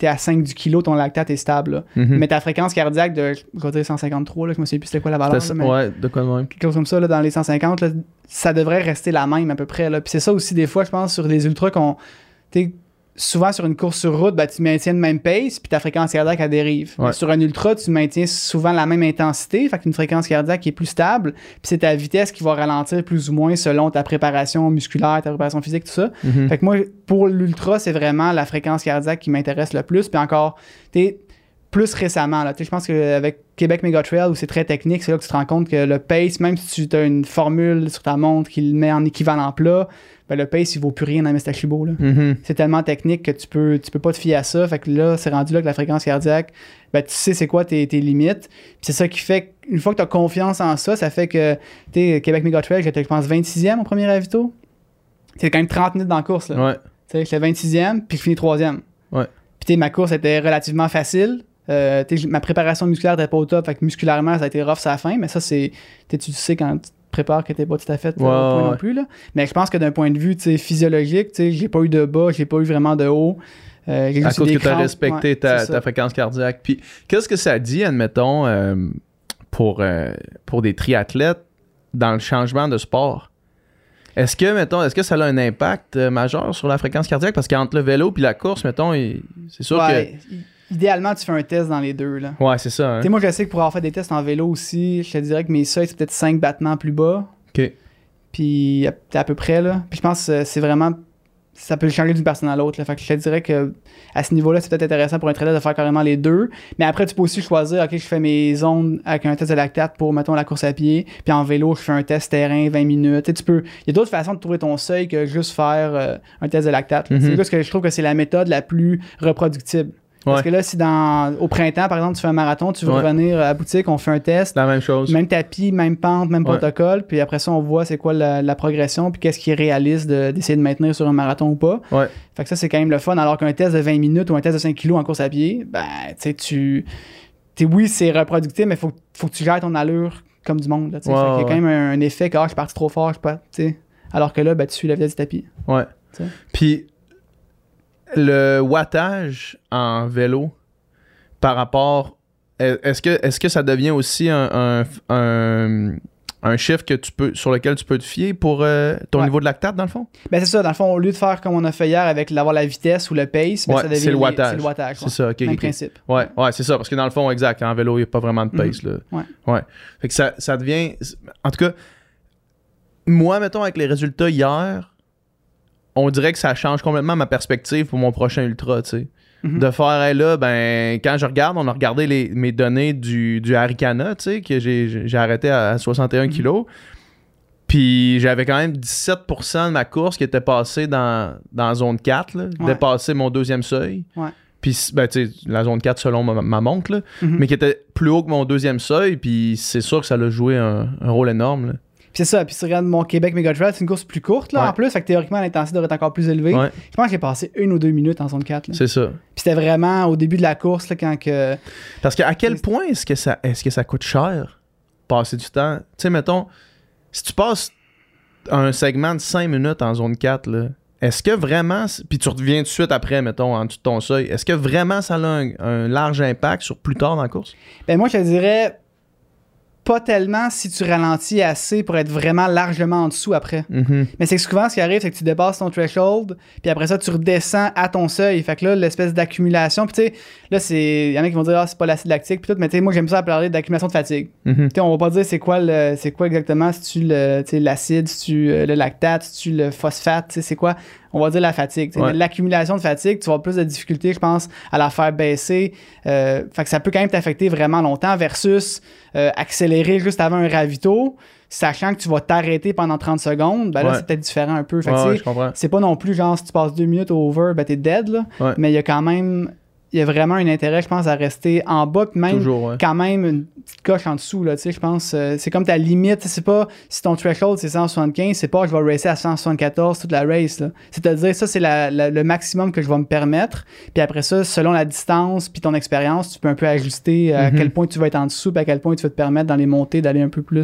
t'es à 5 du kilo, ton lactate est stable. Là. Mais ta fréquence cardiaque de 153, là, je me souviens plus c'était quoi la valeur. De quoi de même. Quelque chose comme ça, là, dans les 150, là, ça devrait rester la même à peu près. Là. Puis c'est ça aussi, des fois, je pense, sur les ultras qu'on... Souvent, sur une course sur route, ben, tu maintiens le même pace puis ta fréquence cardiaque, elle dérive. Ouais. Sur un ultra, tu maintiens souvent la même intensité, fait qu'une fréquence cardiaque est plus stable puis c'est ta vitesse qui va ralentir plus ou moins selon ta préparation musculaire, ta préparation physique, tout ça. Fait que moi, pour l'ultra, c'est vraiment la fréquence cardiaque qui m'intéresse le plus. Puis encore, plus récemment, je pense qu'avec Québec Megatrail, où c'est très technique, c'est là que tu te rends compte que le pace, même si tu as une formule sur ta montre qui le met en équivalent plat, ben le pace, il vaut plus rien dans Mestachibo. C'est tellement technique que tu peux pas te fier à ça. Fait que là, c'est rendu là que la fréquence cardiaque, ben, tu sais c'est quoi tes limites. Puis c'est ça qui fait qu'une fois que tu as confiance en ça, ça fait que Québec Megatrail, j'étais, je pense, 26e au premier ravito. C'est quand même 30 minutes dans la course. Là. Ouais. J'étais 20e, puis je finis 3e. Ouais. Puis ma course était relativement facile. Ma préparation musculaire n'était pas au top, fait que musculairement ça a été rough à la fin, mais ça c'est tu sais quand tu te prépares que t'es pas tout à fait non plus là. Mais je pense que d'un point de vue physiologique, j'ai pas eu de bas, j'ai pas eu vraiment de haut. À cause que tu as respecté ta fréquence cardiaque. Puis qu'est-ce que ça dit, admettons, pour des triathlètes dans le changement de sport? Est-ce que ça a un impact majeur sur la fréquence cardiaque? Parce qu'entre le vélo puis la course, mettons, c'est sûr que Idéalement, tu fais un test dans les deux, là. Ouais, c'est ça. Hein. Tu sais, moi, je sais que pour avoir fait des tests en vélo aussi, je te dirais que mes seuils, c'est peut-être 5 battements plus bas. OK. Puis à peu près, là. Puis je pense que c'est vraiment... Ça peut changer d'une personne à l'autre. Là. Fait que je te dirais que à ce niveau-là, c'est peut-être intéressant pour un trader de faire carrément les deux. Mais après, tu peux aussi choisir, OK, je fais mes zones avec un test de lactate pour, mettons, la course à pied. Puis en vélo, je fais un test terrain, 20 minutes. Tu sais, tu peux... Il y a d'autres façons de trouver ton seuil que juste faire un test de lactate. Mm-hmm. C'est juste que je trouve que c'est la méthode la plus reproductible. Ouais. Parce que là, si au printemps, par exemple, tu fais un marathon, tu veux revenir à la boutique, on fait un test. La même chose. Même tapis, même pente, même protocole. Puis après ça, on voit c'est quoi la progression, puis qu'est-ce qui est réaliste d'essayer de maintenir sur un marathon ou pas. Ouais. Fait que ça, c'est quand même le fun. Alors qu'un test de 20 minutes ou un test de 5 kilos en course à pied, ben, tu sais, oui, c'est reproductible, mais faut que tu gères ton allure comme du monde. Là, fait qu'il y a quand même un effet que, je suis parti trop fort, je sais pas. T'sais. Alors que là, ben, tu suis la vitesse du tapis. Ouais. T'sais. Puis. Le wattage en vélo par rapport... Est-ce que ça devient aussi un chiffre que sur lequel tu peux te fier pour ton niveau de lactate, dans le fond? Ben c'est ça. Dans le fond, au lieu de faire comme on a fait hier avec d'avoir la vitesse ou le pace, ben ça devient c'est le wattage. C'est le wattage. C'est ça, OK. Même principe. Ouais, c'est ça. Parce que dans le fond, exact, en vélo, il n'y a pas vraiment de pace. Mm-hmm. Là. Ouais. Fait que ça devient... En tout cas, moi, mettons, avec les résultats hier... On dirait que ça change complètement ma perspective pour mon prochain ultra, tu sais. Mm-hmm. De faire, là, ben, quand je regarde, on a regardé mes données du Haricana, tu sais, que j'ai arrêté à 61 kilos. Puis j'avais quand même 17% de ma course qui était passée dans zone 4, là, dépassé mon deuxième seuil. Ouais. Puis, ben, tu sais, la zone 4 selon ma montre, là, mais qui était plus haut que mon deuxième seuil. Puis c'est sûr que ça a joué un rôle énorme, là. Puis c'est ça, puis si tu regardes mon Québec Megatrail, c'est une course plus courte là en plus, fait que théoriquement l'intensité devrait être encore plus élevée. Ouais. Je pense que j'ai passé 1 ou 2 minutes en zone 4. Là. C'est ça. Puis c'était vraiment au début de la course là, quand que. Parce que à quel point est-ce que ça coûte cher passer du temps? Tu sais, mettons, si tu passes un segment de 5 minutes en zone 4, là, est-ce que vraiment. Puis tu reviens tout de suite après, mettons, en dessous de ton seuil, est-ce que vraiment ça a un large impact sur plus tard dans la course? Ben moi je te dirais. Pas tellement si tu ralentis assez pour être vraiment largement en dessous après. Mm-hmm. Mais c'est que souvent, ce qui arrive, c'est que tu dépasses ton threshold, puis après ça, tu redescends à ton seuil. Fait que là, l'espèce d'accumulation, puis tu sais, là, il y en a qui vont dire, c'est pas l'acide lactique, puis tout, mais tu sais, moi, j'aime ça parler d'accumulation de fatigue. Mm-hmm. Tu sais, on va pas dire c'est quoi exactement, si tu l'acide, si tu le lactate, si tu le phosphate, tu sais, c'est quoi. On va dire la fatigue. Ouais. L'accumulation de fatigue, tu vas avoir plus de difficultés, je pense, à la faire baisser. Fait que ça peut quand même t'affecter vraiment longtemps versus accélérer juste avant un ravito, sachant que tu vas t'arrêter pendant 30 secondes. Ben là, c'est peut-être différent un peu. Fait que je comprends. C'est pas non plus genre si tu passes 2 minutes over, ben t'es dead. Là. Ouais. Mais il y a quand même... Il y a vraiment un intérêt, je pense, à rester en bas, puis même quand même une petite coche en dessous, là, tu sais, je pense. C'est comme ta limite, c'est pas si ton threshold c'est 175, c'est pas je vais racer à 174 toute la race, là. C'est-à-dire, ça, c'est le maximum que je vais me permettre, puis après ça, selon la distance puis ton expérience, tu peux un peu ajuster à quel point tu vas être en dessous, puis à quel point tu vas te permettre dans les montées d'aller un peu plus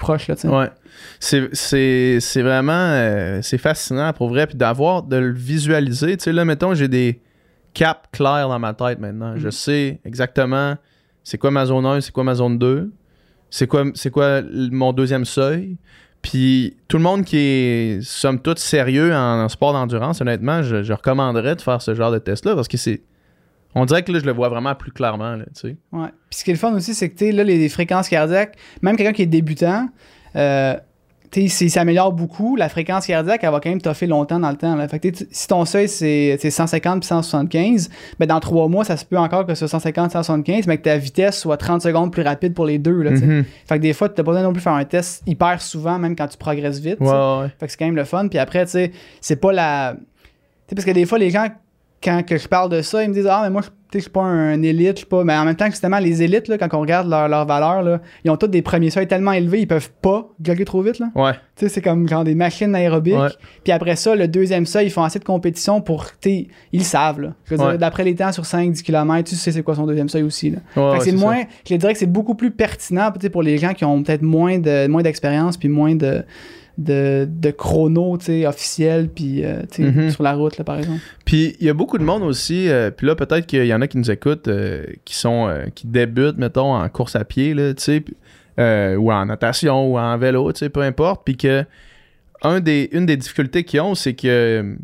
proche, là, tu sais. Ouais. C'est vraiment... c'est fascinant, pour vrai, puis de le visualiser, tu sais, là, mettons, j'ai des... cap clair dans ma tête maintenant. Je sais exactement c'est quoi ma zone 1, c'est quoi ma zone 2, c'est quoi mon deuxième seuil. Puis tout le monde qui est somme toute sérieux en sport d'endurance, honnêtement, je recommanderais de faire ce genre de test-là parce que c'est... On dirait que là, je le vois vraiment plus clairement. Là, tu sais. Ouais. Puis ce qui est le fun aussi, c'est que là, les fréquences cardiaques, même quelqu'un qui est débutant... s'il s'améliore beaucoup, la fréquence cardiaque, elle va quand même toffer longtemps dans le temps. Là. Fait que si ton seuil, c'est 150 puis 175, ben dans 3 mois, ça se peut encore que ce soit 150, 175, mais que ta vitesse soit 30 secondes plus rapide pour les deux. Là, fait que des fois, tu n'as pas besoin non plus de faire un test hyper souvent, même quand tu progresses vite. Ouais. Fait que c'est quand même le fun. Puis après, c'est pas la... T'sais, parce que des fois, les gens, quand que je parle de ça, ils me disent « Ah, mais moi, je suis pas un élite, je suis pas... » Mais en même temps, justement, les élites, là, quand on regarde leur valeur, là, ils ont tous des premiers seuils tellement élevés, ils peuvent pas jogger trop vite. Là. Ouais. Tu sais, c'est comme genre des machines aérobiques. Ouais. Puis après ça, le deuxième seuil, ils font assez de compétition pour... Ils le savent. Là. Je veux dire, d'après les temps sur 5-10 km, tu sais c'est quoi son deuxième seuil aussi. Là. Fait que c'est moins... Ça. Je dirais que c'est beaucoup plus pertinent pour les gens qui ont peut-être moins d'expérience puis moins de chrono officiel puis sur la route là, par exemple. Puis il y a beaucoup de monde aussi puis là peut-être qu'il y en a qui nous écoutent qui débutent mettons en course à pied là, ou en natation ou en vélo, peu importe, puis que une des difficultés qu'ils ont, c'est que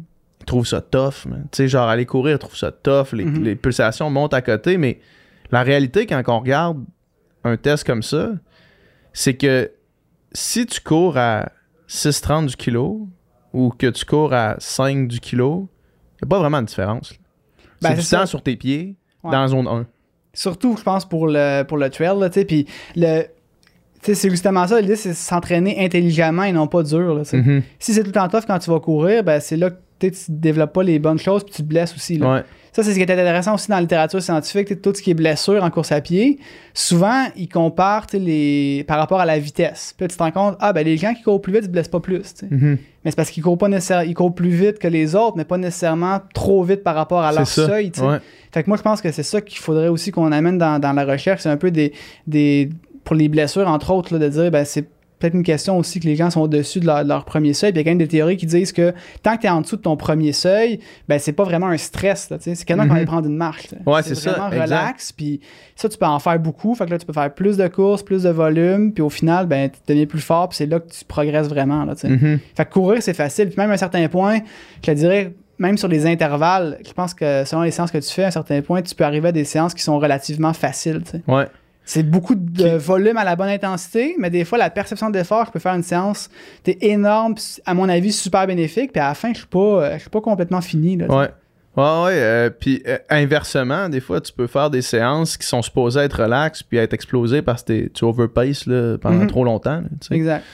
trouvent ça tough, man. Tu sais, genre aller courir, ils trouvent ça tough, les pulsations montent à côté, mais la réalité, quand on regarde un test comme ça, c'est que si tu cours à 6,30 du kilo ou que tu cours à 5 du kilo, il n'y a pas vraiment de différence. Ben, c'est du temps sur tes pieds, ouais, dans la zone 1. Surtout, je pense, pour le trail, tu sais, puis le... T'sais, c'est justement ça, l'idée, c'est s'entraîner intelligemment et non pas dur. Là, Si c'est tout le temps tough quand tu vas courir, ben c'est là que tu ne développes pas les bonnes choses et tu te blesses aussi. Là. Ouais. Ça, c'est ce qui est intéressant aussi dans la littérature scientifique. Tout ce qui est blessure en course à pied, souvent, ils comparent par rapport à la vitesse. Puis là, tu te rends compte, les gens qui courent plus vite, ils ne se blessent pas plus. Mais c'est parce qu'ils courent pas nécessairement, ils courent plus vite que les autres, mais pas nécessairement trop vite par rapport à leur seuil. Ouais. Fait que moi, je pense que c'est ça qu'il faudrait aussi qu'on amène dans la recherche. C'est un peu des pour les blessures, entre autres, là, de dire c'est peut-être une question aussi que les gens sont au-dessus de leur premier seuil. Puis il y a quand même des théories qui disent que tant que tu es en dessous de ton premier seuil, c'est pas vraiment un stress. Là, c'est quand même qu'on va prendre une marche. Ouais, c'est vraiment ça, relax. Puis ça, tu peux en faire beaucoup. Fait que là, tu peux faire plus de courses, plus de volume. Puis au final, tu deviens plus fort. Puis c'est là que tu progresses vraiment. Là, Fait que courir, c'est facile. Puis même à un certain point, je te dirais, même sur les intervalles, je pense que selon les séances que tu fais, à un certain point, tu peux arriver à des séances qui sont relativement faciles. T'sais. Ouais. C'est beaucoup de volume à la bonne intensité, mais des fois, la perception d'effort, je peux faire une séance, t'es énorme, à mon avis, super bénéfique, puis à la fin, je suis pas complètement fini. Là, puis inversement, des fois, tu peux faire des séances qui sont supposées être relaxes, puis être explosées parce que tu overpaces là, pendant trop longtemps. Là, exact.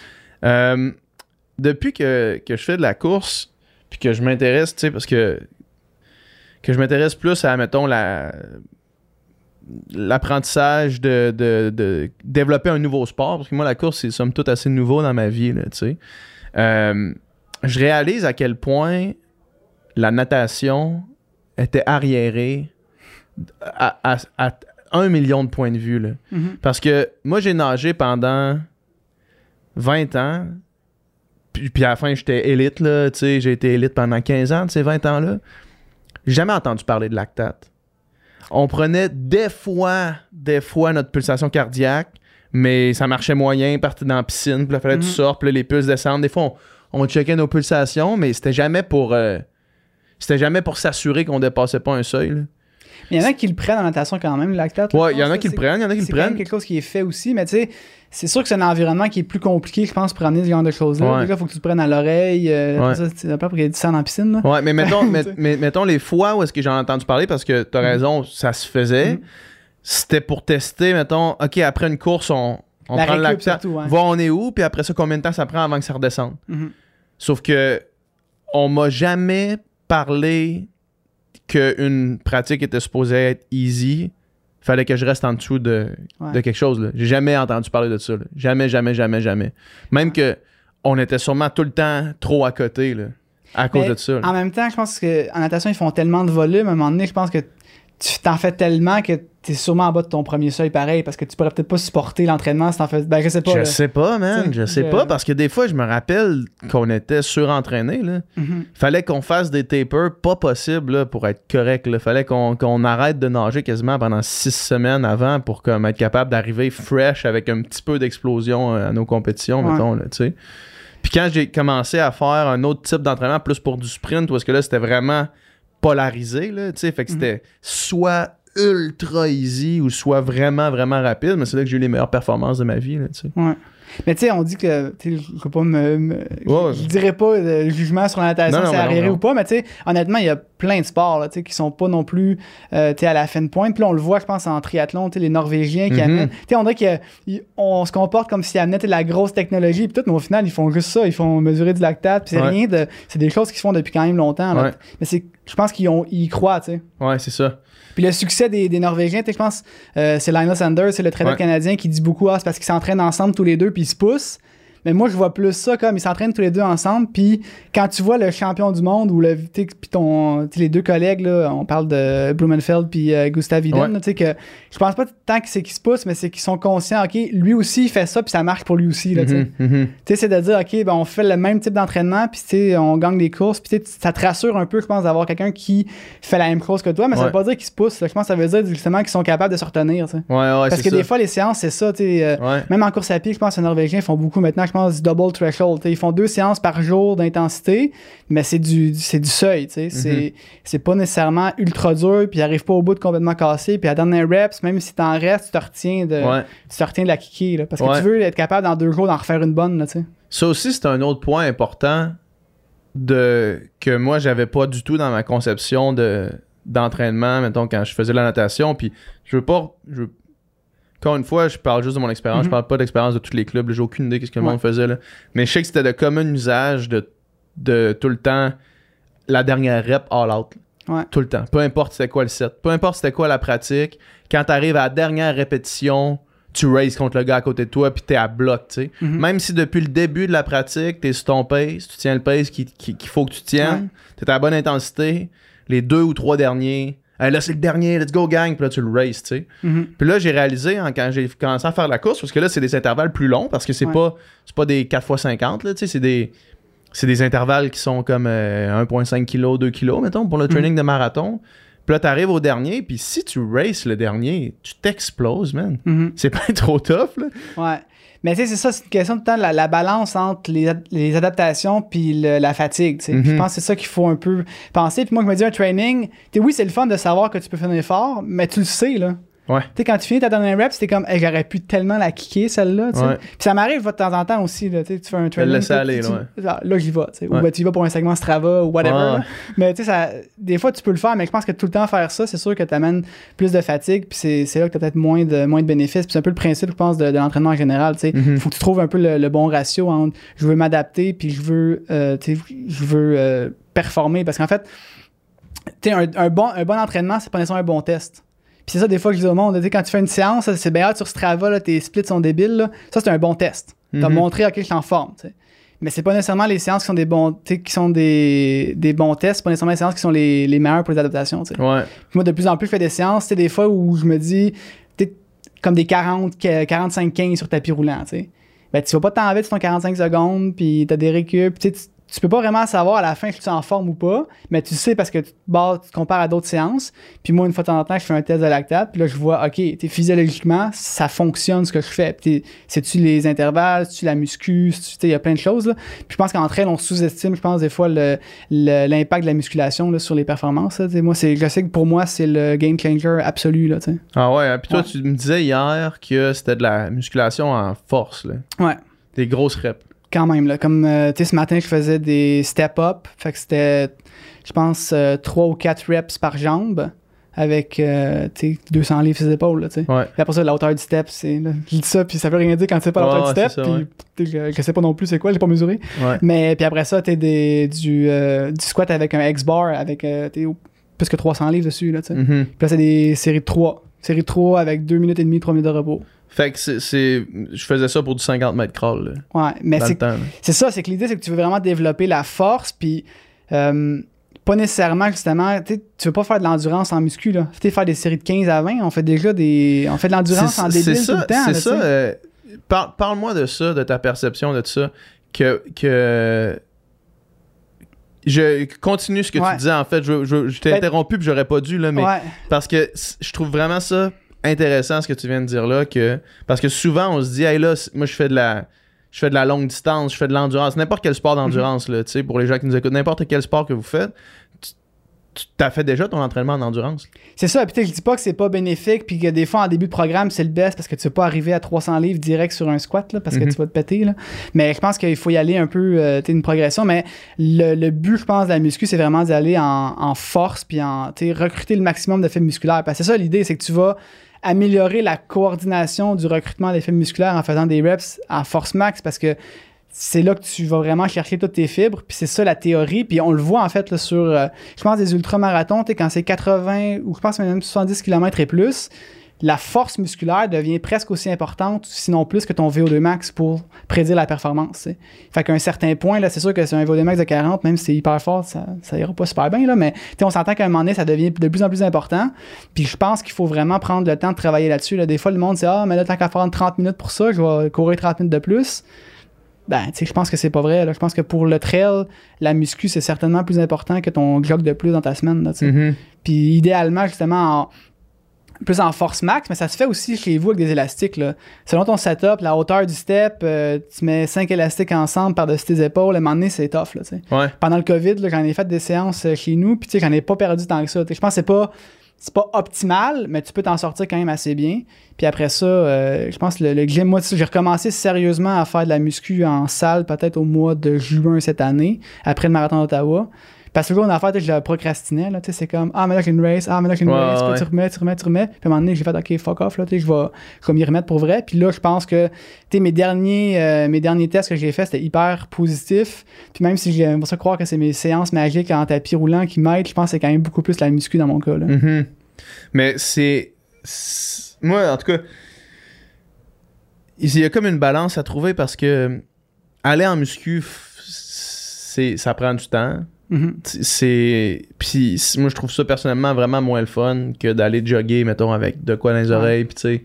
Depuis que je fais de la course, puis que je m'intéresse, tu sais, parce que je m'intéresse plus à, mettons, l'apprentissage de développer un nouveau sport, parce que moi, la course, c'est somme toute assez nouveau dans ma vie. Là, je réalise à quel point la natation était arriérée à 1 million de points de vue. Là. Parce que moi, j'ai nagé pendant 20 ans, puis à la fin, j'étais élite. Là, j'ai été élite pendant 15 ans de ces 20 ans-là. J'ai jamais entendu parler de lactate. On prenait des fois notre pulsation cardiaque, mais ça marchait moyen, partait dans la piscine, puis là, il fallait que tu sortes, puis là, les pulses descendent. Des fois, on checkait nos pulsations, mais c'était jamais pour s'assurer qu'on dépassait pas un seuil. Là. Il y en a qui le prennent en natation quand même, le lactate. Oui, il y en a qui le prennent, il y en a qui le prennent. C'est quelque chose qui est fait aussi, mais tu sais, c'est sûr que c'est un environnement qui est plus compliqué, je pense, pour amener ce genre de choses-là. Il faut que tu te prennes à l'oreille, c'est pas pour qu'il y ait du sang dans la piscine. Là. Ouais, mais mettons les fois où est-ce que j'en ai entendu parler, parce que t'as raison, ça se faisait, c'était pour tester, mettons, OK, après une course, on prend le lactate, surtout, voir on est où, puis après ça, combien de temps ça prend avant que ça redescende. Sauf que on m'a jamais parlé qu'une pratique était supposée être easy, fallait que je reste en dessous de quelque chose. Là. J'ai jamais entendu parler de ça. Là. Jamais. Même qu'on était sûrement tout le temps trop à côté là, à cause de ça. Là. En même temps, je pense qu'en natation, ils font tellement de volume. À un moment donné, je pense que tu t'en fais tellement que t'es sûrement en bas de ton premier seuil pareil, parce que tu pourrais peut-être pas supporter l'entraînement si t'en fais... Ben, je sais pas. Je sais pas, parce que des fois, je me rappelle qu'on était surentraînés. Là. Fallait qu'on fasse des tapers pas possible là, pour être correct. Là. Fallait qu'on arrête de nager quasiment pendant 6 semaines avant pour comme, être capable d'arriver fresh avec un petit peu d'explosion à nos compétitions, mettons, là, tu sais. Puis quand j'ai commencé à faire un autre type d'entraînement, plus pour du sprint, parce que là, c'était vraiment... polarisé, là, tu sais, fait que c'était soit ultra easy ou soit vraiment, vraiment rapide, mais c'est là que j'ai eu les meilleures performances de ma vie, là, tu sais. Ouais. Mais tu sais, on dit que, je dirais pas le jugement sur la natation, c'est arriéré ou pas, mais tu sais, honnêtement, il y a plein de sports, là, tu sais, qui sont pas non plus, à la fin de pointe. Puis là, on le voit, je pense, en triathlon, tu sais, les Norvégiens qui amènent, tu sais, on dirait qu'on se comporte comme s'ils amenaient de la grosse technologie, puis tout, mais au final, ils font juste ça, ils font mesurer du lactate, puis c'est rien de, c'est des choses qu'ils font depuis quand même longtemps, là. Mais je pense qu'ils y croient, tu sais. Ouais, c'est ça. Puis le succès des Norvégiens, je pense, c'est Lionel Sanders, c'est le traîneur canadien qui dit beaucoup, c'est parce qu'ils s'entraînent ensemble tous les deux puis ils se poussent. Mais moi, je vois plus ça comme ils s'entraînent tous les deux ensemble. Puis quand tu vois le champion du monde ou les deux collègues, là, on parle de Blumenfeld puis Gustav Eden, là, que je pense pas tant que c'est qu'ils se poussent, mais c'est qu'ils sont conscients, OK, lui aussi, il fait ça puis ça marche pour lui aussi. Là, t'sais, c'est de dire, OK, ben, on fait le même type d'entraînement puis on gagne des courses. Puis ça te rassure un peu, je pense, d'avoir quelqu'un qui fait la même chose que toi, mais ça veut pas dire qu'ils se poussent. Je pense que ça veut dire justement qu'ils sont capables de se retenir. Parce que des fois, les séances, c'est ça. Même en course à pied, je pense que les Norvégiens font beaucoup maintenant. franchement du double threshold. T'sais, ils font 2 séances par jour d'intensité, mais c'est du seuil. Mm-hmm. C'est pas nécessairement ultra dur, puis ils n'arrivent pas au bout de complètement cassé. Puis à la dernière reps, même si t'en restes, tu te retiens de la kiki. Là, parce que tu veux être capable dans 2 jours d'en refaire une bonne. Là, ça aussi, c'est un autre point important que moi, j'avais pas du tout dans ma conception d'entraînement, mettons, quand je faisais la natation. Puis je veux, encore une fois, je parle juste de mon expérience. Mm-hmm. Je parle pas d'expérience de tous les clubs. J'ai aucune idée de ce que le monde faisait. Là. Mais je sais que c'était le commun usage de tout le temps la dernière rep all out. Ouais. Tout le temps. Peu importe c'était quoi le set. Peu importe c'était quoi la pratique. Quand tu arrives à la dernière répétition, tu races contre le gars à côté de toi puis t'es à bloc. Mm-hmm. Même si depuis le début de la pratique, t'es sur ton pace, tu tiens le pace qu'il faut que tu tiennes, t'es à la bonne intensité, les 2 ou 3 derniers... Hey, là, c'est le dernier, let's go, gang. Puis là, tu le races, tu sais. Mm-hmm. Puis là, j'ai réalisé quand j'ai commencé à faire la course, parce que là, c'est des intervalles plus longs, parce que c'est pas des 4x50, là, tu sais, c'est des intervalles qui sont comme 1,5 kg, 2 kg, mettons, pour le training de marathon. Puis là, t'arrives au dernier, puis si tu races le dernier, tu t'exploses, man. Mm-hmm. C'est pas trop tough, là. Ouais. Mais tu sais, c'est ça, c'est une question de temps, la balance entre les adaptations puis la fatigue. Mm-hmm. Je pense que c'est ça qu'il faut un peu penser. Puis moi, je me dis, un training, oui, c'est le fun de savoir que tu peux faire un effort, mais tu le sais, là. Ouais. Tu sais, quand tu finis ta dernière rep, c'était comme, hey, j'aurais pu tellement la kicker, celle-là. Ouais. Puis ça m'arrive de temps en temps aussi, là, tu fais un training. Laisse aller, là, j'y vais. Ou ben, tu y vas pour un segment Strava ou whatever. Ouais. Mais tu sais, des fois, tu peux le faire, mais je pense que tout le temps faire ça, c'est sûr que tu amènes plus de fatigue, puis c'est là que tu as peut-être moins de bénéfices. Puis c'est un peu le principe, je pense, de l'entraînement en général. Il faut que tu trouves un peu le bon ratio entre je veux m'adapter, puis je veux performer. Parce qu'en fait, tu sais, un bon entraînement, c'est pas nécessairement un bon test. Puis c'est ça, des fois, que je dis au monde, quand tu fais une séance, c'est bien sur Strava, là, tes splits sont débiles. Là. Ça, c'est un bon test. Mm-hmm. T'as montré, OK, je suis en forme. T'sais. Mais c'est pas nécessairement les séances qui sont des bons tests, c'est pas nécessairement les séances qui sont les meilleures pour les adaptations. T'sais. Ouais. Moi, de plus en plus, je fais des séances, des fois où je me dis, comme des 40, 45-15 sur tapis roulant. T'sais. Ben, tu vas pas t'enlever sur ton 45 secondes, puis t'as des reculs, puis tu peux pas vraiment savoir à la fin si tu es en forme ou pas, mais tu sais parce que tu te compares à d'autres séances. Puis moi, une fois de temps en temps, je fais un test de lactate, puis là, je vois, OK, physiologiquement, ça fonctionne ce que je fais. C'est-tu les intervalles, c'est-tu la muscu, il y a plein de choses. Là. Puis je pense qu'entre elles, on sous-estime, je pense, des fois, l'impact de la musculation là, sur les performances. Là, moi, je sais que pour moi, c'est le game changer absolu. Là, ah ouais, hein, puis toi, tu me disais hier que c'était de la musculation en force. Là. Ouais. Des grosses reps. Quand même, là, comme ce matin, je faisais des step-up. Fait que c'était, je pense, 3 ou 4 reps par jambe avec 200 livres sur les épaules. Là, puis après ça, la hauteur du step, je dis ça, puis ça veut rien dire quand tu sais pas la hauteur du step. Puis je sais pas non plus c'est quoi, je l'ai pas mesuré. Ouais. Mais puis après ça, tu as du squat avec un X-bar avec plus que 300 livres dessus. Là, Puis là, c'est des séries de 3. Série 3 avec 2 minutes et demie, 3 minutes de repos. Fait que je faisais ça pour du 50 mètres crawl. Là, ouais, mais c'est ça, c'est que l'idée, c'est que tu veux vraiment développer la force, puis pas nécessairement, justement, tu veux pas faire de l'endurance en muscu. Là. Faire des séries de 15 à 20, on fait déjà on fait de l'endurance en débile tout le temps. C'est là, ça. Parle-moi de ça, de ta perception de ça, que je continue ce que tu disais, en fait. Je t'ai interrompu, puis j'aurais pas dû, là, mais parce que je trouve vraiment ça intéressant ce que tu viens de dire là, parce que souvent on se dit, hey là, moi je fais de la longue distance, je fais de l'endurance, n'importe quel sport d'endurance, là, tu sais, pour les gens qui nous écoutent, n'importe quel sport que vous faites, tu as fait déjà ton entraînement en endurance. C'est ça, puis je dis pas que c'est pas bénéfique, puis que des fois en début de programme c'est le best parce que tu vas pas arriver à 300 livres direct sur un squat là, parce que tu vas te péter là. Mais je pense qu'il faut y aller un peu, une progression, mais le but, je pense, de la muscu, c'est vraiment d'aller en force, puis recruter le maximum de fibres musculaires, parce que c'est ça l'idée, c'est que tu vas améliorer la coordination du recrutement des fibres musculaires en faisant des reps en force max, parce que c'est là que tu vas vraiment chercher toutes tes fibres, puis c'est ça la théorie, puis on le voit en fait là, sur, je pense, des ultramarathons, quand c'est 80 ou je pense même 70 km et plus, la force musculaire devient presque aussi importante, sinon plus, que ton VO2 max pour prédire la performance. T'sais. Fait qu'à un certain point, là, c'est sûr que c'est un VO2 max de 40, même si c'est hyper fort, ça ira pas super bien, là, mais on s'entend qu'à un moment donné, ça devient de plus en plus important. Puis je pense qu'il faut vraiment prendre le temps de travailler là-dessus. Là. Des fois, le monde dit « Ah, mais là, tant qu'à faire 30 minutes pour ça, je vais courir 30 minutes de plus. » Ben, tu sais, je pense que c'est pas vrai. Là. Je pense que pour le trail, la muscu, c'est certainement plus important que ton jog de plus dans ta semaine. Là, mm-hmm. Puis idéalement, justement, plus en force max, mais ça se fait aussi chez vous avec des élastiques, là. Selon ton setup, la hauteur du step, tu mets 5 élastiques ensemble par-dessus tes épaules. À un moment donné, c'est tough, là, tu sais. Ouais. Pendant le COVID, là, j'en ai fait des séances chez nous, puis tu sais, j'en ai pas perdu tant que ça. Je pense que c'est pas optimal, mais tu peux t'en sortir quand même assez bien. Puis après ça, je pense que le gym, moi, j'ai recommencé sérieusement à faire de la muscu en salle, peut-être au mois de juin cette année, après le Marathon d'Ottawa. Parce que là, on a fait, je le procrastinais, là, tu sais, c'est comme, ah, mais là, j'ai une race, ah, mais là, j'ai une race, ouais. Puis tu remets. Puis à un moment donné, j'ai fait, OK, fuck off, là, tu sais, je vais m'y remettre pour vrai. Puis là, je pense que, tu sais, mes derniers tests que j'ai faits, c'était hyper positif. Puis même si j'aime ça croire que c'est mes séances magiques en tapis roulant qui m'aident, je pense que c'est quand même beaucoup plus la muscu dans mon cas, là. Mm-hmm. Mais c'est... Moi, en tout cas, il y a comme une balance à trouver parce que aller en muscu, ça prend du temps. Mm-hmm. Puis moi je trouve ça personnellement vraiment moins le fun que d'aller jogger, mettons, avec de quoi dans les oreilles, puis tu sais,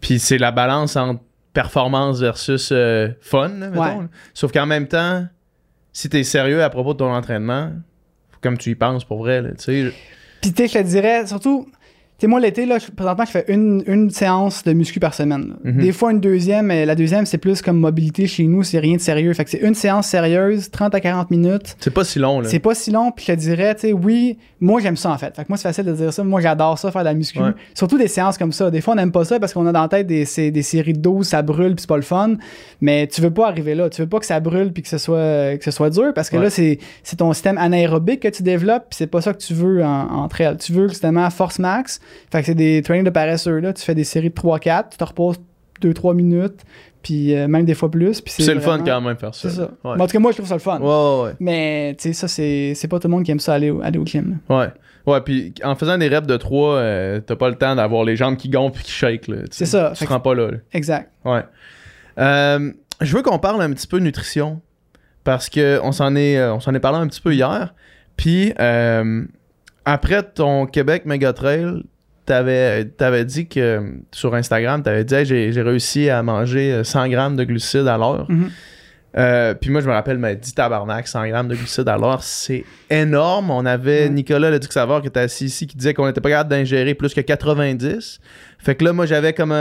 puis c'est la balance entre performance versus fun, là, mettons, ouais. Là. Sauf qu'en même temps, si t'es sérieux à propos de ton entraînement, faut comme tu y penses pour vrai, tu sais. Puis tu sais, je te dirais surtout, tu sais, moi, l'été, là, présentement, je fais une séance de muscu par semaine. Mm-hmm. Des fois, une deuxième, mais la deuxième, c'est plus comme mobilité chez nous, c'est rien de sérieux. Fait que c'est une séance sérieuse, 30 à 40 minutes. C'est pas si long, là. C'est pas si long, puis je te dirais, tu sais, oui, moi, j'aime ça, en fait. Fait que moi, c'est facile de dire ça. Moi, j'adore ça, faire de la muscu. Ouais. Surtout des séances comme ça. Des fois, on n'aime pas ça parce qu'on a dans la tête des séries de 12, ça brûle, puis c'est pas le fun. Mais tu veux pas arriver là. Tu veux pas que ça brûle, puis que ce soit dur, parce que ouais. Là, c'est ton système anaérobique que tu développes, puis c'est pas ça que tu veux entre elles. Tu veux justement force max. Fait que c'est des trainings de paresseux, là. Tu fais des séries de 3-4, tu te reposes 2-3 minutes, puis même des fois plus. Puis c'est vraiment... le fun quand même faire ça. C'est ça. Ouais. En tout cas, moi, je trouve ça le fun. Ouais. Mais, tu sais, ça, c'est pas tout le monde qui aime ça aller au gym. Là. Ouais, puis en faisant des reps de 3, t'as pas le temps d'avoir les jambes qui gonflent et qui shake, là. C'est ça. Tu te rends pas là, là. Exact. Ouais. Je veux qu'on parle un petit peu nutrition, parce qu'on s'en est parlé un petit peu hier. Puis, après ton Québec Megatrail, t'avais dit que sur Instagram, t'avais dit hey, j'ai réussi à manger 100 grammes de glucides à l'heure. Mm-hmm. Puis moi, je me rappelle, mais 10 tabarnak, 100 grammes de glucides à l'heure, c'est énorme. On avait Nicolas le Duc Savard qui était assis ici qui disait qu'on n'était pas capable d'ingérer plus que 90. Fait que là, moi, j'avais comme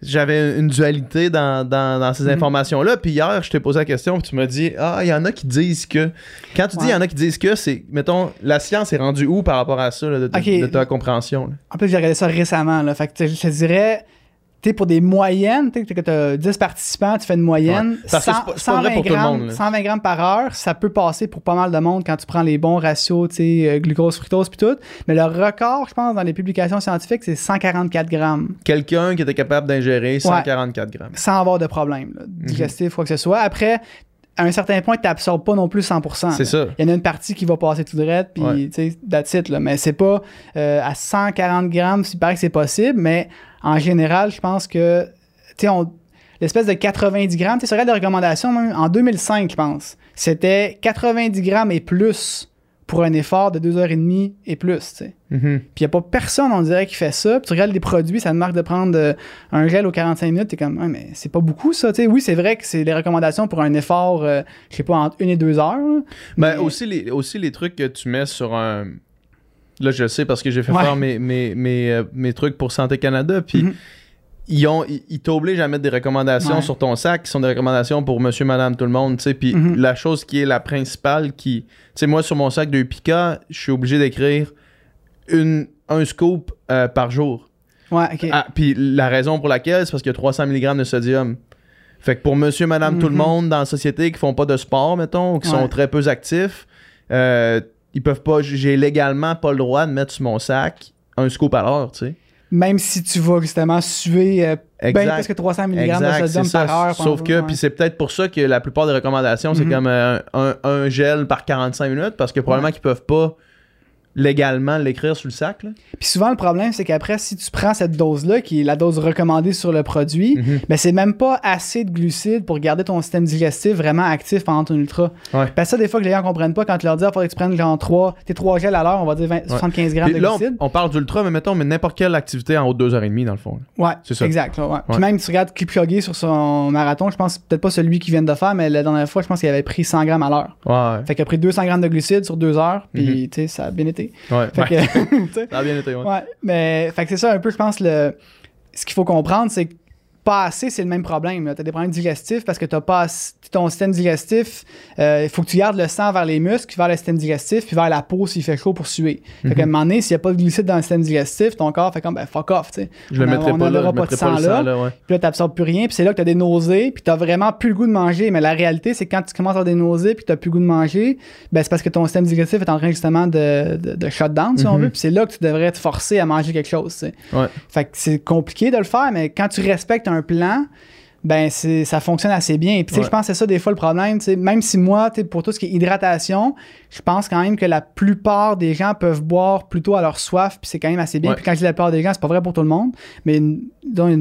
j'avais une dualité dans ces informations-là. Puis hier, je t'ai posé la question, puis tu m'as dit « Ah, il y en a qui disent que... » Quand tu dis « il y en a qui disent que », c'est, mettons, la science est rendue où par rapport à ça, là, de ta compréhension? Là? En plus, j'ai regardé ça récemment. Là, fait que je te dirais... Tu sais, pour des moyennes, tu sais, que tu as 10 participants, tu fais une moyenne, ouais, 120 grammes par heure, ça peut passer pour pas mal de monde quand tu prends les bons ratios, tu sais, glucose, fructose, puis tout. Mais le record, je pense, dans les publications scientifiques, c'est 144 grammes. Quelqu'un qui était capable d'ingérer 144 grammes. Sans avoir de problème, là, digestif, quoi que ce soit. Après, à un certain point, tu n'absorbes pas non plus 100%. C'est ça. Il y en a une partie qui va passer tout droit, puis, tu sais, that's it, là. Mais c'est pas à 140 grammes, il paraît que c'est possible, mais... En général, je pense que, tu sais, l'espèce de 90 grammes, tu sais, sur la recommandation, même en 2005, je pense, c'était 90 grammes et plus pour un effort de 2h30 et plus, tu sais. Mm-hmm. Puis il n'y a pas personne, on dirait, qui fait ça. Puis tu regardes les produits, ça te marque de prendre un gel aux 45 minutes, t'es comme, ouais, mais c'est pas beaucoup, ça, tu sais. Oui, c'est vrai que c'est les recommandations pour un effort, je sais pas, entre 1 et 2 heures. Là, mais... Ben, aussi les trucs que tu mets sur un... Là, je le sais parce que j'ai fait faire mes trucs pour Santé Canada. Puis, ils t'obligent à mettre des recommandations sur ton sac qui sont des recommandations pour monsieur, madame, tout le monde. Puis, la chose qui est la principale qui... Tu sais, moi, sur mon sac de Upika, je suis obligé d'écrire un scoop par jour. Ouais, OK. Ah, puis, la raison pour laquelle, c'est parce qu'il y a 300 mg de sodium. Fait que pour monsieur, madame, tout le monde dans la société qui font pas de sport, mettons, ou qui sont très peu actifs... Ils peuvent pas, j'ai légalement pas le droit de mettre sur mon sac un scoop à l'heure, tu sais. Même si tu vas justement suer presque 300 mg de sodium par heure. Sauf que, puis c'est peut-être pour ça que la plupart des recommandations, c'est comme un gel par 45 minutes, parce que probablement qu'ils peuvent pas légalement l'écrire sur le sac. Puis souvent, le problème, c'est qu'après, si tu prends cette dose-là, qui est la dose recommandée sur le produit, ben, c'est même pas assez de glucides pour garder ton système digestif vraiment actif pendant ton ultra. Ouais. Parce que ça, des fois, que les gens comprennent pas, quand tu leur dis, il faudrait que tu prennes genre 3 gels à l'heure, on va dire 75 grammes de glucides. On parle d'ultra, mais mettons, mais n'importe quelle activité en haut de 2h30, dans le fond. Là. Ouais, c'est ça. Exact. Ouais. Puis même, tu regardes Kipchoge sur son marathon, je pense, peut-être pas celui qu'il vient de faire, mais la dernière fois, je pense qu'il avait pris 100 grammes à l'heure. Ouais. Fait qu'il a pris 200 grammes de glucides sur 2 heures, puis tu sais, ça a bien été. été. Ouais, fait que, ça a bien été, ouais. Ouais, mais fait que c'est ça un peu, je pense, ce qu'il faut comprendre, c'est que passer, c'est le même problème. Tu as des problèmes digestifs parce que tu n'as pas ton système digestif. Il faut que tu gardes le sang vers les muscles, vers le système digestif, puis vers la peau s'il fait chaud pour suer. Fait qu'à un moment donné, s'il n'y a pas de glucides dans le système digestif, ton corps fait comme ben, fuck off. T'sais. Je ne le mettrai pas là. On n'aura pas de sang là. Ouais. Puis là, tu n'absorbes plus rien. Puis c'est là que tu as des nausées. Puis tu n'as vraiment plus le goût de manger. Mais la réalité, c'est que quand tu commences à avoir des nausées puis que tu n'as plus le goût de manger, ben, c'est parce que ton système digestif est en train justement de shutdown, si on veut. Puis c'est là que tu devrais te forcer à manger quelque chose. Ouais. Fait que c'est compliqué de le faire, mais quand tu respectes un plan, ben ça fonctionne assez bien. Puis, je pense que c'est ça des fois le problème. Même si moi, pour tout ce qui est hydratation, je pense quand même que la plupart des gens peuvent boire plutôt à leur soif, puis c'est quand même assez bien. Puis quand je dis la plupart des gens, c'est pas vrai pour tout le monde, mais une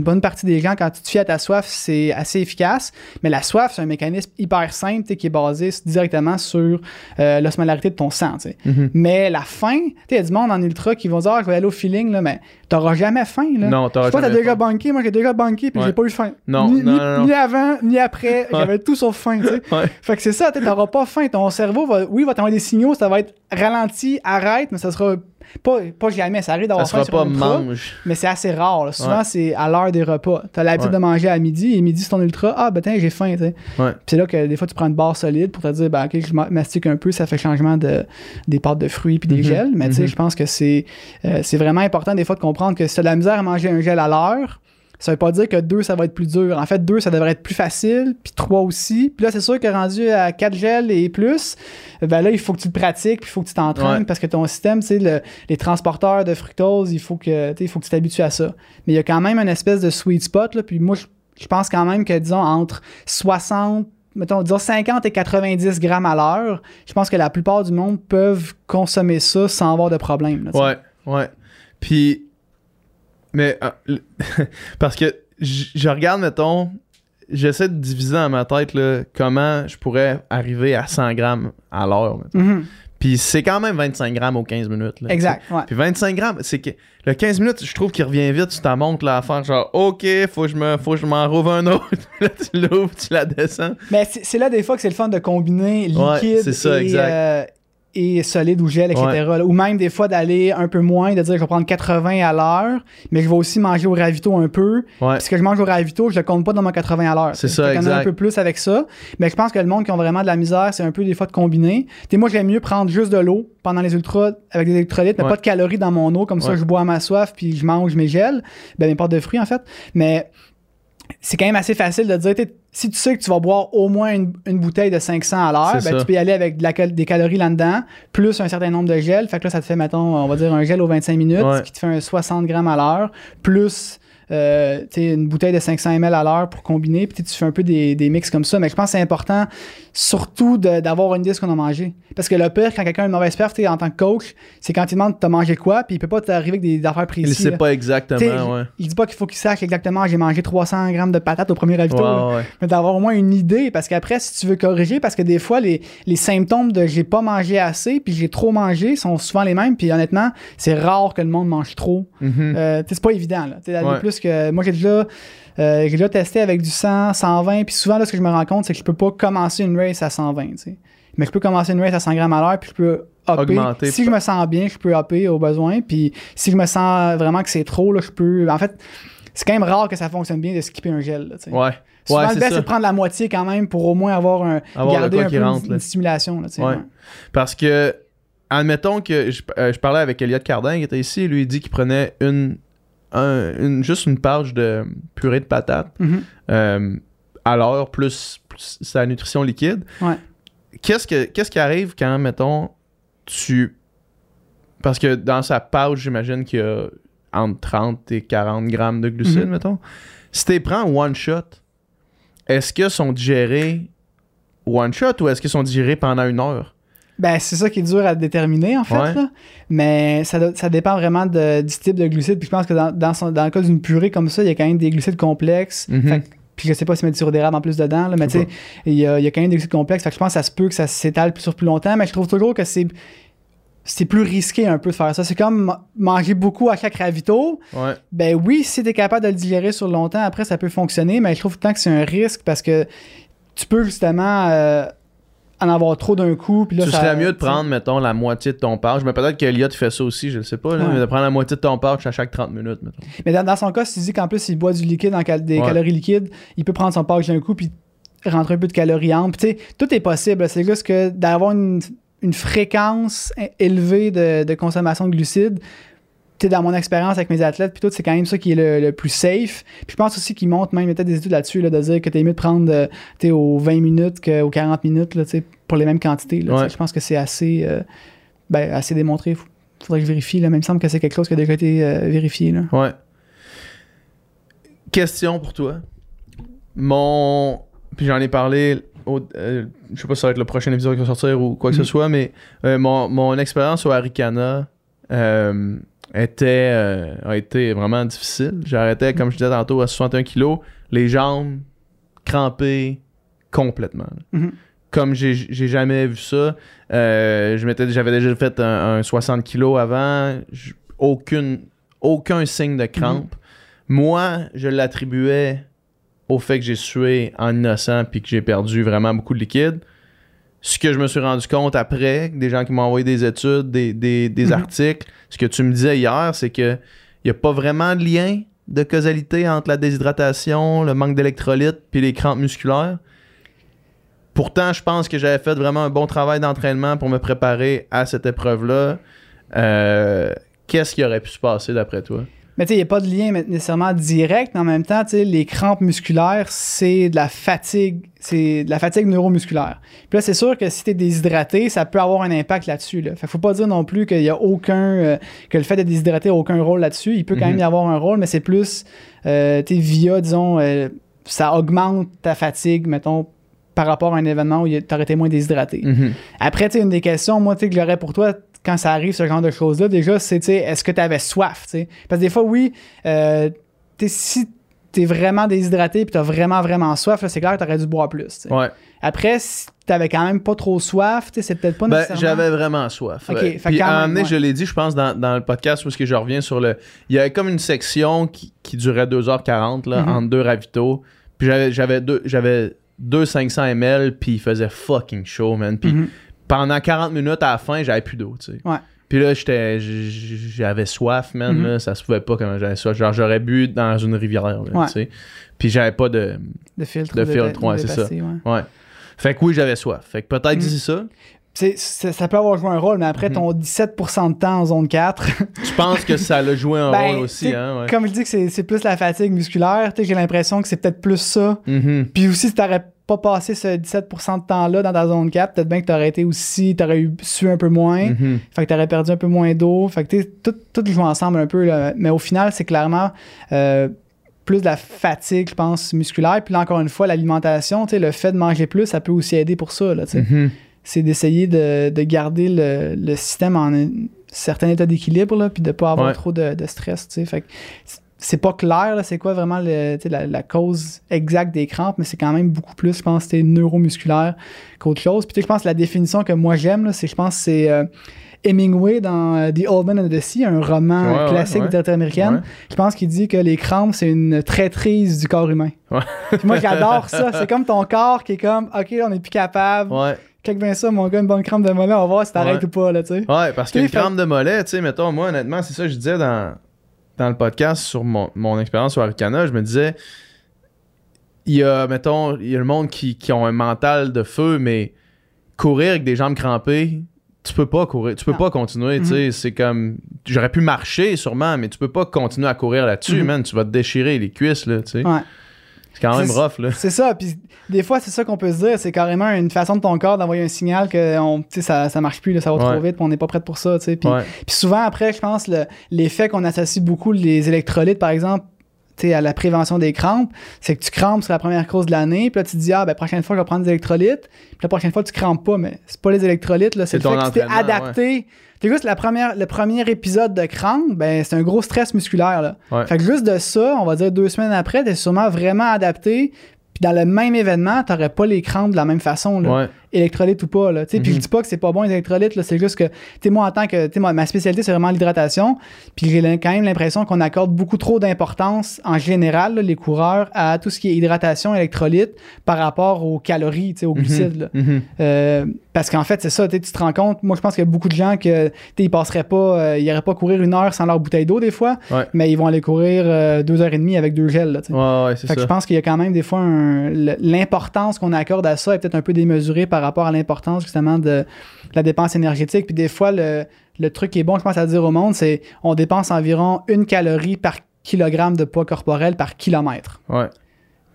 bonne partie des gens, quand tu te fies à ta soif, c'est assez efficace. Mais la soif, c'est un mécanisme hyper simple qui est basé directement sur l'osmolarité de ton sang. Mais la faim, il y a du monde en ultra qui vont dire « je vais aller au feeling », là, mais t'auras jamais faim. Là. Non, t'auras jamais faim. T'as déjà banqué, moi j'ai déjà banqué, puis j'ai pas eu faim. Non, ni avant, ni après. J'avais tout sauf faim. Fait que c'est ça, t'auras pas faim. Ton cerveau va t'envoyer des signaux, ça va être ralenti, arrête, mais ça sera pas jamais, ça arrive d'avoir faim sur un ultra, mais c'est assez rare. Là. Souvent, c'est à l'heure des repas. T'as l'habitude de manger à midi, et midi, c'est ton ultra, ah, ben tiens, j'ai faim. C'est là que des fois, tu prends une barre solide pour te dire, ben ok, je mastique un peu, ça fait changement des pâtes de fruits puis des gels, mais tu sais, je pense que c'est vraiment important des fois de comprendre que si t'as de la misère à manger un gel à l'heure, ça veut pas dire que 2, ça va être plus dur. En fait, 2, ça devrait être plus facile, puis 3 aussi. Puis là, c'est sûr que rendu à 4 gels et plus, ben là, il faut que tu le pratiques, puis il faut que tu t'entraînes, parce que ton système, tu sais, les transporteurs de fructose, il faut que tu t'habitues à ça. Mais il y a quand même une espèce de sweet spot, là, puis moi, je pense quand même que, disons, entre 50 et 90 grammes à l'heure, je pense que la plupart du monde peuvent consommer ça sans avoir de problème. Là, ouais. Puis... Mais parce que je regarde, mettons, j'essaie de diviser dans ma tête là, comment je pourrais arriver à 100 grammes à l'heure. Puis c'est quand même 25 grammes aux 15 minutes. Là, exact. Puis 25 grammes, c'est que le 15 minutes, je trouve qu'il revient vite, tu t'en montes là à faire genre OK, faut que je m'en rouvre un autre. Là, tu l'ouvres, tu la descends. Mais c'est là des fois que c'est le fun de combiner liquide et solide ou gel, etc. Ouais. Ou même des fois d'aller un peu moins, de dire je vais prendre 80 à l'heure, mais je vais aussi manger au ravito un peu. Puis ce que je mange au ravito, je le compte pas dans mon 80 à l'heure. C'est ça, exact. Je connais un peu plus avec ça. Mais je pense que le monde qui ont vraiment de la misère, c'est un peu des fois de combiner. Moi, j'aime mieux prendre juste de l'eau pendant les ultras avec des électrolytes, mais pas de calories dans mon eau. Comme ça, je bois à ma soif, puis je mange mes gels. Ben, mes pâtes de fruits, en fait. Mais c'est quand même assez facile de dire, si tu sais que tu vas boire au moins une bouteille de 500 à l'heure, ben, tu peux y aller avec des calories là-dedans, plus un certain nombre de gels. Fait que là, ça te fait, mettons, on va dire un gel aux 25 minutes, ce qui te fait un 60 grammes à l'heure, plus une bouteille de 500 ml à l'heure pour combiner. Puis tu fais un peu des mix comme ça. Mais je pense que c'est important, surtout d'avoir une idée de ce qu'on a mangé. Parce que le pire, quand quelqu'un a une mauvaise perte en tant que coach, c'est quand il demande t'as mangé quoi, puis il peut pas t'arriver avec des affaires précises. Il sait pas exactement. Il dit pas qu'il faut qu'il sache exactement j'ai mangé 300 grammes de patates au premier ravito. Mais d'avoir au moins une idée, parce qu'après, si tu veux corriger, parce que des fois, les symptômes de j'ai pas mangé assez, puis j'ai trop mangé sont souvent les mêmes. Puis honnêtement, c'est rare que le monde mange trop. C'est pas évident. Que moi, j'ai déjà testé avec du 100, 120, puis souvent, là, ce que je me rends compte, c'est que je peux pas commencer une race à 120, mais je peux commencer une race à 100 grammes à l'heure, puis je peux hopper. Si je me sens bien, je peux hopper au besoin, puis si je me sens vraiment que c'est trop, là, je peux... En fait, c'est quand même rare que ça fonctionne bien de skipper un gel, là, souvent, le best, c'est de prendre la moitié quand même pour au moins garder un peu une stimulation, là, parce que, admettons que je parlais avec Elliott Cardin, qui était ici, lui, il dit qu'il prenait juste une page de purée de patates à l'heure plus sa nutrition liquide. Qu'est-ce qui arrive quand, mettons, parce que dans sa page, j'imagine qu'il y a entre 30 et 40 grammes de glucides, mettons. Si tu les prends one shot, est-ce qu'ils sont digérés one shot ou est-ce qu'ils sont digérés pendant une heure? Ben, c'est ça qui est dur à déterminer, en fait. Là. Mais ça dépend vraiment du type de glucides. Puis je pense que dans le cas d'une purée comme ça, il y a quand même des glucides complexes. Puis je sais pas si mettre du sirop d'érable en plus dedans, là, mais tu sais, il y a quand même des glucides complexes. Fait que je pense que ça se peut que ça s'étale sur plus longtemps. Mais je trouve toujours que c'est plus risqué un peu de faire ça. C'est comme manger beaucoup à chaque ravito. Ben oui, si t'es capable de le digérer sur longtemps, après, ça peut fonctionner. Mais je trouve tout le temps que c'est un risque parce que tu peux justement... en avoir trop d'un coup. Puis là, tu serais mieux de prendre, mettons, la moitié de ton pouch. Mais peut-être qu'Elliott fait ça aussi, je ne sais pas. Là, mais de prendre la moitié de ton pouch à chaque 30 minutes, mettons. Mais dans son cas, si tu dis qu'en plus, il boit du liquide, des calories liquides, il peut prendre son pouch d'un coup puis rentrer un peu de calories en. Puis tu sais, tout est possible. C'est juste que d'avoir une fréquence élevée de consommation de glucides, dans mon expérience avec mes athlètes, puis tout, c'est quand même ça qui est le plus safe. Puis je pense aussi qu'ils montent même, il y a peut-être des études là-dessus, là, de dire que t'es mieux de prendre aux 20 minutes qu'aux 40 minutes là, pour les mêmes quantités. Là, je pense que c'est assez démontré. Faudrait que je vérifie. Là, mais il me semble que c'est quelque chose qui a déjà été vérifié. Là. Ouais. Question pour toi. Puis j'en ai parlé. Je sais pas si ça va être le prochain épisode qui va sortir ou quoi que ce soit, mais mon expérience au Haricana a été vraiment difficile. J'arrêtais, comme je disais tantôt, à 61 kilos, les jambes crampées complètement. Comme j'ai jamais vu ça. J'avais déjà fait un 60 kilos avant. Aucun signe de crampe. Moi, je l'attribuais au fait que j'ai sué en innocent puis que j'ai perdu vraiment beaucoup de liquide. Ce que je me suis rendu compte après, des gens qui m'ont envoyé des études, des articles, ce que tu me disais hier, c'est qu'il n'y a pas vraiment de lien de causalité entre la déshydratation, le manque d'électrolytes puis les crampes musculaires. Pourtant, je pense que j'avais fait vraiment un bon travail d'entraînement pour me préparer à cette épreuve-là. Qu'est-ce qui aurait pu se passer d'après toi? Mais tu sais, il n'y a pas de lien nécessairement direct, mais en même temps, tu sais, les crampes musculaires, c'est de la fatigue, neuromusculaire. Puis là, c'est sûr que si tu es déshydraté, ça peut avoir un impact là-dessus. Là. Fait qu'il faut pas dire non plus qu'il y a que le fait d'être déshydraté n'a aucun rôle là-dessus. Il peut quand même y avoir un rôle, mais c'est plus, tu sais, via, disons, ça augmente ta fatigue, mettons, par rapport à un événement où tu aurais été moins déshydraté. Après, tu sais, une des questions, moi, tu sais, que j'aurais pour toi, quand ça arrive, ce genre de choses-là, déjà, c'est, tu sais, est-ce que tu avais soif, tu sais? Parce que des fois, oui, si tu es vraiment déshydraté et tu as vraiment, vraiment soif, là, c'est clair que tu aurais dû boire plus. Ouais. Après, si tu avais quand même pas trop soif, tu sais, c'est peut-être pas nécessairement... J'avais vraiment soif. Okay, puis à un moment donné, je l'ai dit, je pense, dans le podcast, où je reviens sur le... Il y avait comme une section qui durait 2h40, là, entre deux ravitaux. Puis j'avais 2 500 ml, puis il faisait fucking chaud, man. Puis... pendant 40 minutes à la fin, j'avais plus d'eau, tu sais. Ouais. Puis là, j'avais soif, man. Là, ça se pouvait pas comment j'avais soif. Genre, j'aurais bu dans une rivière, là, tu sais. Puis j'avais pas de filtre. C'est ça. Ouais. Fait que oui, j'avais soif. Fait que peut-être que c'est ça. Ça peut avoir joué un rôle, mais après ton 17% de temps en zone 4... Je pense que ça l'a joué un rôle aussi. Hein, ouais. Comme je dis que c'est plus la fatigue musculaire, j'ai l'impression que c'est peut-être plus ça. Puis aussi, si t'aurais pas passé ce 17% de temps-là dans ta zone 4, peut-être bien que t'aurais été aussi... T'aurais su un peu moins, fait que t'aurais perdu un peu moins d'eau. Fait que tout joue ensemble un peu. Là. Mais au final, c'est clairement... plus de la fatigue, je pense, musculaire. Puis là, encore une fois, l'alimentation, le fait de manger plus, ça peut aussi aider pour ça, là, tu sais. C'est d'essayer de garder le système en un certain état d'équilibre, là, puis de ne pas avoir trop de stress. Fait que c'est pas clair, là, c'est quoi vraiment la cause exacte des crampes, mais c'est quand même beaucoup plus, je pense, c'était neuromusculaire qu'autre chose. Puis je pense que la définition que moi j'aime, là, c'est, je pense, c'est Hemingway dans The Old Man and the Sea, un roman classique de littérature américaine. Je pense qu'il dit que les crampes, c'est une traîtrise du corps humain. Puis moi, j'adore ça. C'est comme ton corps qui est comme, OK, là, on n'est plus capable. Check bien ça, mon gars, une bonne crampe de mollet, on va voir si t'arrêtes ou pas, là, tu sais. Ouais, parce qu'une crampe de mollet, tu sais, mettons, moi, honnêtement, c'est ça que je disais dans le podcast sur mon expérience au Haricana, je me disais, il y a le monde qui ont un mental de feu, mais courir avec des jambes crampées, tu peux pas courir, tu peux pas continuer, tu sais, c'est comme, j'aurais pu marcher sûrement, mais tu peux pas continuer à courir là-dessus, man, tu vas te déchirer les cuisses, là, tu sais. C'est quand même rough, là. C'est ça, puis des fois, c'est ça qu'on peut se dire, c'est carrément une façon de ton corps d'envoyer un signal que ça marche plus, là, ça va trop vite, puis on n'est pas prêt pour ça, tu sais. Puis souvent, après, je pense, l'effet qu'on associe beaucoup, les électrolytes, par exemple, à la prévention des crampes, c'est que tu crampes sur la première course de l'année, puis là, tu te dis, prochaine fois, je vais prendre des électrolytes, puis la prochaine fois, tu crampes pas, mais c'est pas les électrolytes, là, c'est le fait que tu t'es adapté. T'es juste le premier épisode de crampes, c'est un gros stress musculaire, là. Fait que juste de ça, on va dire 2 semaines après, t'es sûrement vraiment adapté, puis dans le même événement, t'aurais pas les crampes de la même façon, là. électrolytes ou pas, là. Tu sais, puis je dis pas que c'est pas bon les électrolytes, là, c'est juste que, tu sais, moi, en tant que, tu sais, ma spécialité, c'est vraiment l'hydratation, puis j'ai quand même l'impression qu'on accorde beaucoup trop d'importance, en général, là, les coureurs, à tout ce qui est hydratation, électrolytes, par rapport aux calories, tu sais, aux glucides, là. Parce qu'en fait, c'est ça, tu te rends compte, moi, je pense qu'il y a beaucoup de gens que, tu sais, ils passeraient pas, ils n'iraient pas courir 1 heure sans leur bouteille d'eau, des fois, mais ils vont aller courir 2 heures et demie avec 2 gels, là, tu sais. Fait que je pense qu'il y a quand même, des fois, l'importance qu'on accorde à ça est peut-être un peu démesurée par rapport à l'importance justement de la dépense énergétique. Puis des fois, le truc qui est bon, je pense, à dire au monde, c'est on dépense environ 1 calorie par kilogramme de poids corporel par kilomètre. Ouais.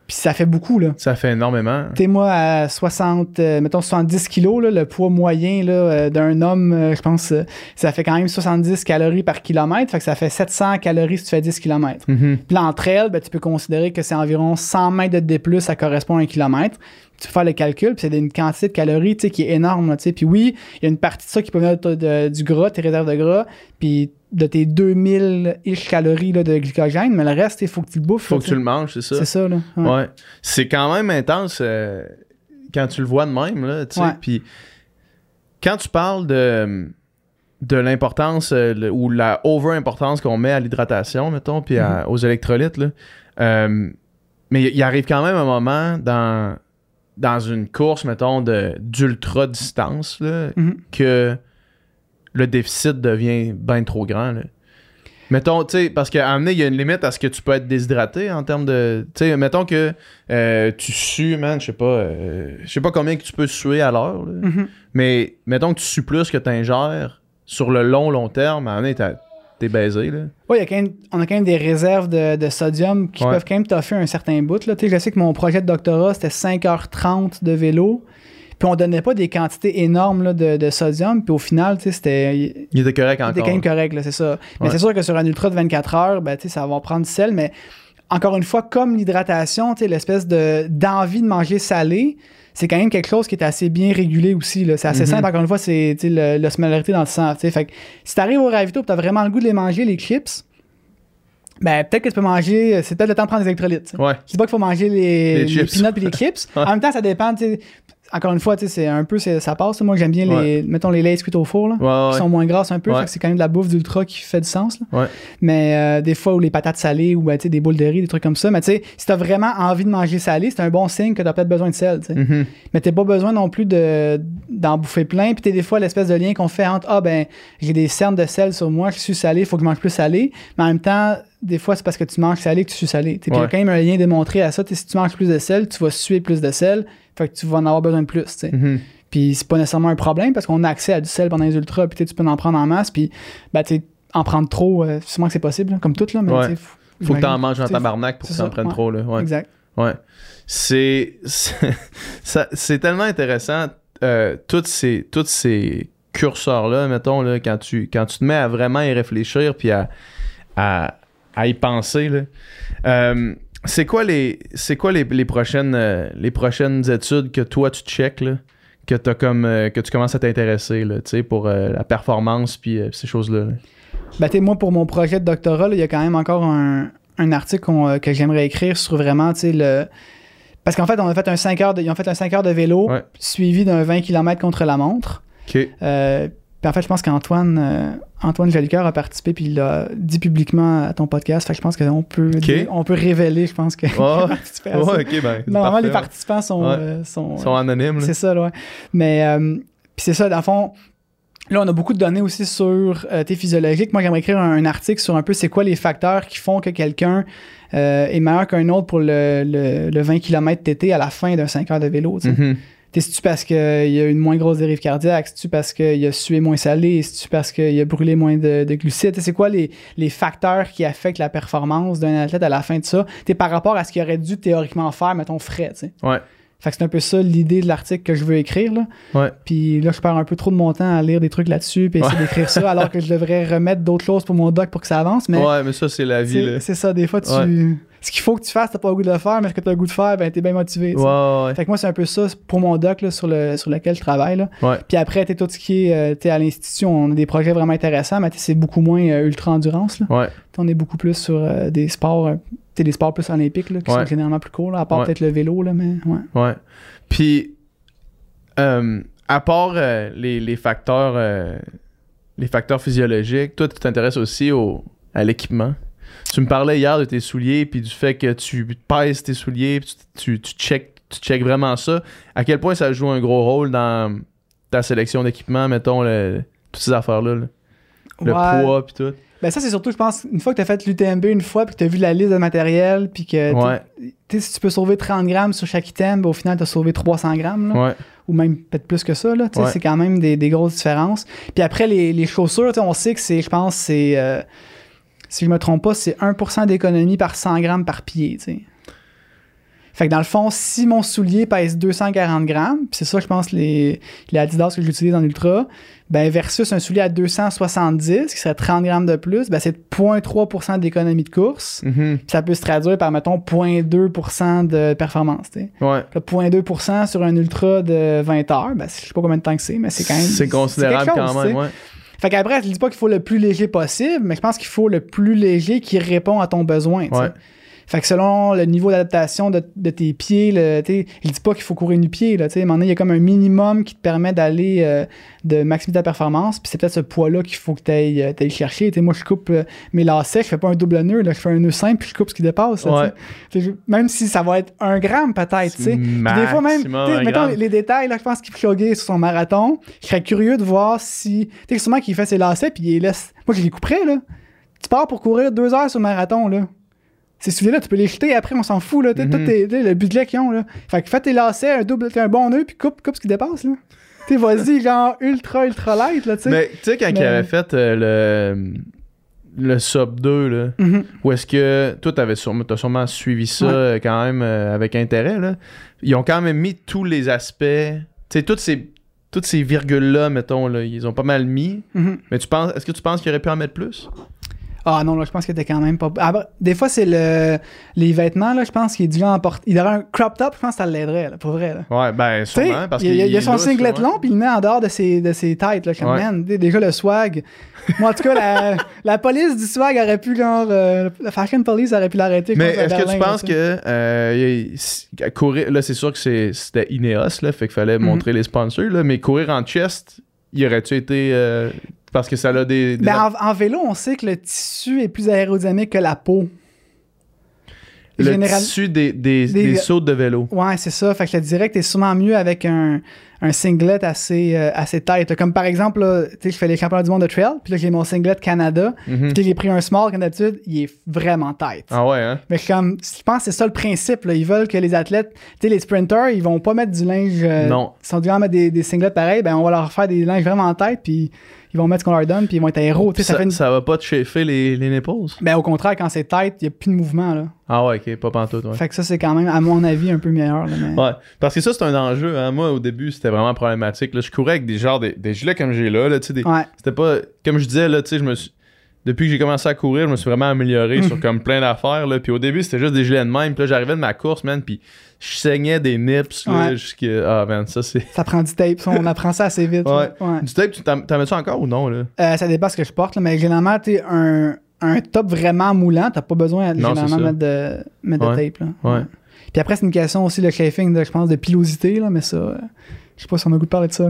Puis ça fait beaucoup, là. Ça fait énormément. Tu sais, moi, à 70 kilos, là, le poids moyen là, d'un homme, je pense, ça fait quand même 70 calories par kilomètre. Fait que ça fait 700 calories si tu fais 10 kilomètres. Puis entre elles, ben, tu peux considérer que c'est environ 100 mètres de D+, ça correspond à 1 kilomètre. Tu peux faire le calcul, puis c'est une quantité de calories, tu sais, qui est énorme, là, tu sais. Puis oui, il y a une partie de ça qui peut venir du gras, tes réserves de gras, puis de tes 2000-ish calories là, de glycogène, mais le reste, il faut que tu le bouffes. Faut là, que tu le manges, c'est ça. C'est ça, là. Ouais. C'est quand même intense quand tu le vois de même, là, tu sais. Puis quand tu parles de l'importance ou la over-importance qu'on met à l'hydratation, mettons, puis aux électrolytes, là, mais il arrive quand même un moment dans une course, mettons, d'ultra-distance, là, que le déficit devient bien trop grand, là. Mettons, tu sais, parce qu'à un moment donné, il y a une limite à ce que tu peux être déshydraté en termes de... Tu sais, mettons que tu sues, man, je sais pas combien que tu peux suer à l'heure, là, mais mettons que tu sues plus que tu ingères sur le long terme, à un moment donné, t'es baisé, là. Oui, on a quand même des réserves de sodium qui peuvent quand même toffer un certain bout, là. Tu sais, je sais que mon projet de doctorat, c'était 5h30 de vélo. Puis on donnait pas des quantités énormes là, de sodium. Puis au final, tu sais, c'était... Il était correct encore. Il était quand même correct, là, c'est ça. Mais c'est sûr que sur un ultra de 24 heures, ben, tu sais, ça va prendre du sel. Mais encore une fois, comme l'hydratation, tu sais, l'espèce d'envie de manger salé, c'est quand même quelque chose qui est assez bien régulé aussi, là. C'est assez simple. Encore une fois, c'est l'osmolarité dans le sang. T'sais. Fait que si t'arrives au ravito et t'as vraiment le goût de les manger, les chips, ben peut-être que tu peux manger... C'est peut-être le temps de prendre des électrolytes. Ouais. Je dis pas qu'il faut manger les peanuts et les chips. En même temps, ça dépend... Encore une fois, c'est un peu, ça passe. Moi, j'aime bien les laits cuits au four, là, qui sont moins grasses un peu. Fait que c'est quand même de la bouffe d'ultra qui fait du sens, là. Mais des fois, où les patates salées ou ben, des boules de riz, des trucs comme ça. Mais tu sais, si t'as vraiment envie de manger salé, c'est un bon signe que t'as peut-être besoin de sel. Mais t'as pas besoin non plus d'en bouffer plein. Puis t'es des fois l'espèce de lien qu'on fait entre j'ai des cernes de sel sur moi, je suis salé, faut que je mange plus salé. Mais en même temps, des fois, c'est parce que tu manges salé que tu sues salé. Puis il y a quand même un lien démontré à ça. Si tu manges plus de sel, tu vas suer plus de sel. Fait que tu vas en avoir besoin de plus. Puis c'est pas nécessairement un problème parce qu'on a accès à du sel pendant les ultras. Puis tu peux en prendre en masse. Puis ben, en prendre trop, sûrement que c'est possible, là, comme tout. Là, mais faut que tu en manges en tabarnak pour que tu en prennes trop. Là. Exact. C'est tellement intéressant. Tous ces curseurs-là, mettons, là, quand tu te mets à vraiment y réfléchir puis à y penser. Là. C'est quoi les prochaines études que toi tu check là, que t'as comme que tu commences à t'intéresser là, tu sais, pour la performance puis ces choses là. Ben tu sais, moi pour mon projet de doctorat, il y a quand même encore un article que j'aimerais écrire sur vraiment, tu sais, parce qu'en fait on a fait ils ont fait un 5 heures de vélo suivi d'un 20 km contre la montre. OK. Puis en fait, je pense qu'Antoine Jolicoeur a participé puis il l'a dit publiquement à ton podcast. Fait que je pense qu'on peut on peut révéler, je pense, que participer à ça. Ben, normalement, les participants sont anonymes. Là. C'est ça, ouais. Mais puis c'est ça, dans le fond, là, on a beaucoup de données aussi sur tes physiologiques. Moi, j'aimerais écrire un article sur un peu c'est quoi les facteurs qui font que quelqu'un est meilleur qu'un autre pour le 20 km TT à la fin d'un 5 heures de vélo, tu sais. C'est-tu parce qu'il y a une moins grosse dérive cardiaque? C'est-tu parce qu'il a sué moins salé? C'est-tu parce qu'il a brûlé moins de glucides? T'sais, c'est quoi les facteurs qui affectent la performance d'un athlète à la fin de ça? T'sais, par rapport à ce qu'il aurait dû théoriquement faire, mettons, frais. Ouais. Fait que c'est un peu ça l'idée de l'article que je veux écrire. Là. Ouais. Puis là, je perds un peu trop de mon temps à lire des trucs là-dessus puis essayer d'écrire ça alors que je devrais remettre d'autres choses pour mon doc pour que ça avance. Mais, mais ça, c'est la vie. Là. C'est ça, des fois, tu... Ouais. Ce qu'il faut que tu fasses, t'as pas le goût de le faire, mais ce que t'as le goût de faire, ben t'es bien motivé. Fait que moi, c'est un peu ça pour mon doc là, sur lequel je travaille. Là. Puis après, t'es tout ce qui est à l'institut, on a des projets vraiment intéressants, mais c'est beaucoup moins ultra-endurance. Là. On est beaucoup plus sur des sports, des sports plus olympiques là, qui sont généralement plus courts, là, à part peut-être le vélo, là, mais. Puis À part les facteurs physiologiques, toi, tu t'intéresses aussi à l'équipement. Tu me parlais hier de tes souliers, puis du fait que tu pèses tes souliers, puis tu checkes vraiment ça. À quel point ça joue un gros rôle dans ta sélection d'équipement, mettons, toutes ces affaires-là, le poids, puis tout? Ben ça, c'est surtout, je pense, une fois que tu as fait l'UTMB une fois, puis que tu as vu la liste de matériel, puis que si tu peux sauver 30 grammes sur chaque item, ben au final, tu as sauvé 300 grammes. Là, ou même peut-être plus que ça. Là, c'est quand même des grosses différences. Puis après, les chaussures, on sait que c'est, je pense, c'est si je me trompe pas, c'est 1% d'économie par 100 grammes par pied. T'sais. Fait que dans le fond, si mon soulier pèse 240 grammes, c'est ça, je pense, les Adidas que j'utilise en ultra, ben versus un soulier à 270, qui serait 30 grammes de plus, ben c'est 0.3% d'économie de course. Mm-hmm. Puis ça peut se traduire par, mettons, 0.2% de performance. T'sais. Ouais. 0.2% sur un ultra de 20 heures, ben, je sais pas combien de temps que c'est, mais c'est quand même... C'est considérable quelque chose, quand même, ouais. Fait qu'après, je dis pas qu'il faut le plus léger possible, mais je pense qu'il faut le plus léger qui répond à ton besoin. T'sais. Ouais. Fait que selon le niveau d'adaptation de tes pieds, il dit pas qu'il faut courir nu-pied. À un moment donné, il y a comme un minimum qui te permet d'aller de maximiser ta performance. Puis c'est peut-être ce poids-là qu'il faut que tu ailles chercher. T'sais, moi, je coupe mes lacets, je fais pas un double nœud, là, je fais un nœud simple, puis je coupe ce qui dépasse. Là, même si ça va être 1 gramme peut-être. Des fois, même, mettons les détails, là, je pense qu'il Kipchoge sur son marathon. Je serais curieux de voir si. Tu sais, sûrement qu'il fait ses lacets, puis il les laisse. Moi, je les couperais. Là. Tu pars pour courir 2 heures sur le marathon. Là. Ces souliers-là, tu peux les jeter après, on s'en fout. Là, le budget qu'ils ont. Là. Fait que fais tes lacets, un bon nœud, puis coupe ce qui dépasse. Là. Vas-y, genre ultra light. Là, t'sais. Mais tu sais, quand il avait fait le sub 2, là, où est-ce que toi, t'as sûrement suivi ça quand même avec intérêt. Là. Ils ont quand même mis tous les aspects, toutes ces virgules-là, mettons, là, ils ont pas mal mis. Mm-hmm. Mais est-ce que tu penses qu'ils auraient pu en mettre plus? Ah non, là, je pense que t'es quand même pas... Ah, des fois, c'est les vêtements, là, je pense qu'il est dû en porter... Il aurait un crop top, je pense que ça l'aiderait, là, pour vrai. Là. Ouais, ben sûrement, parce qu'il il a son singlet long, puis il le met en dehors de ses têtes, là, comme man. Déjà, le swag... Moi, en tout cas, la police du swag aurait pu, genre... la fashion police aurait pu l'arrêter. Mais est-ce que tu penses que... courir... Là, c'est sûr que c'était Ineos, là, fait qu'il fallait montrer les sponsors, là, mais courir en chest, il aurait-tu été... Parce que ça a des... Ben en vélo, on sait que le tissu est plus aérodynamique que la peau. Le tissu des sautes de vélo. Ouais, c'est ça. Fait que je te dirais que t'es sûrement mieux avec un singlet assez tight. Comme par exemple, là, je fais les championnats du monde de trail, puis là, j'ai mon singlet Canada. Mm-hmm. Puis j'ai pris un small, comme d'habitude, il est vraiment tight. Ah ouais, hein? Mais comme, je pense que c'est ça le principe. Là. Ils veulent que les athlètes, les sprinters, ils vont pas mettre du linge. Non. Ils sont dû en mettre des singlets pareils, ben on va leur faire des linges vraiment tight, puis ils vont mettre ce qu'on leur donne, puis ils vont être aéro. Ça va pas te chauffer les nipples? Ben au contraire, quand c'est tight, il n'y a plus de mouvement, là. Ah ouais, ok, pas pantoute, ouais. Fait que ça, c'est quand même, à mon avis, un peu meilleur. Là, mais... Ouais, parce que ça, c'est un enjeu. Hein. Moi, au début, c'était vraiment problématique. Là, je courais avec des gilets comme j'ai là. C'était pas... Comme je disais, là, depuis que j'ai commencé à courir, je me suis vraiment amélioré sur comme plein d'affaires. Là. Puis au début, c'était juste des gilets de même. Puis là, j'arrivais de ma course, man, puis je saignais des nips. Là, ah, man, ça, c'est... Ça prend du tape. Ça, on apprend ça assez vite. Ouais. Du tape, t'en mets-tu encore ou non? Là? Ça dépend ce que je porte, là, mais généralement, t'es un top vraiment moulant. T'as pas besoin, généralement, de mettre de tape. Là. Ouais. Puis après, c'est une question aussi, le chafing, je pense, de pilosité, là, mais ça... Je sais pas si on a goût de parler de ça.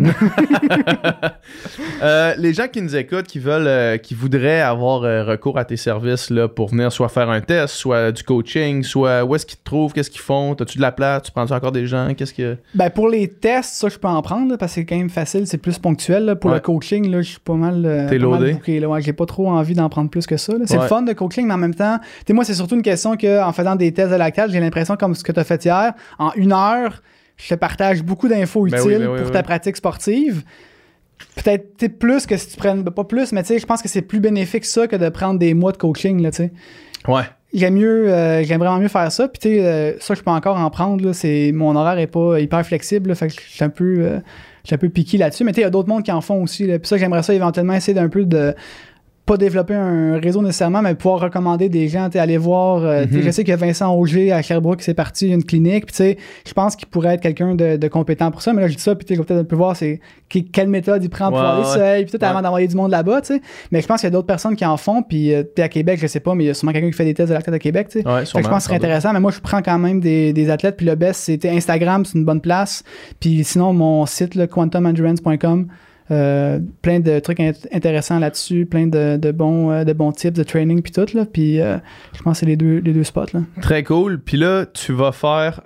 Les gens qui nous écoutent, qui voudraient avoir recours à tes services là, pour venir soit faire un test, soit du coaching, soit où est-ce qu'ils te trouvent, qu'est-ce qu'ils font, t'as-tu de la place, tu prends-tu encore des gens, qu'est-ce que... Ben pour les tests, ça je peux en prendre là, parce que c'est quand même facile, c'est plus ponctuel. Là. Pour le coaching, là, je suis pas mal... T'es loadé. J'ai pas trop envie d'en prendre plus que ça. Là. C'est le fun de coaching, mais en même temps, moi c'est surtout une question qu'en faisant des tests de lactate, j'ai l'impression comme ce que t'as fait hier, en 1 heure... Je te partage beaucoup d'infos utiles pour ta pratique sportive. Peut-être plus que si tu prennes... Pas plus, mais je pense que c'est plus bénéfique ça que de prendre des mois de coaching. Là, ouais. J'aime vraiment mieux faire ça. Puis ça, je peux encore en prendre. Là, mon horaire n'est pas hyper flexible. Là, fait que je suis un peu piqué là-dessus. Mais il y a d'autres mondes qui en font aussi. Là, puis ça, j'aimerais ça éventuellement essayer d'un peu de... pas développer un réseau nécessairement, mais pouvoir recommander des gens, aller voir. Je sais que Vincent Auger à Sherbrooke s'est parti une clinique, puis tu sais, je pense qu'il pourrait être quelqu'un de compétent pour ça, mais là je dis ça, puis tu sais, peut-être on peut voir quelle méthode il prend pour aller seul, puis tout avant d'envoyer du monde là-bas, tu sais. Mais je pense qu'il y a d'autres personnes qui en font, puis t'es à Québec, je sais pas, mais il y a sûrement quelqu'un qui fait des tests de lactate à Québec, tu sais. Ouais, je pense que c'est intéressant, mais moi je prends quand même des athlètes, puis le best, c'était Instagram, c'est une bonne place, puis sinon mon site, le quantumendurance.com. Plein de trucs intéressants là-dessus, plein de bons tips de training puis tout là, puis je pense que c'est les deux spots là. Très cool. Puis là tu vas faire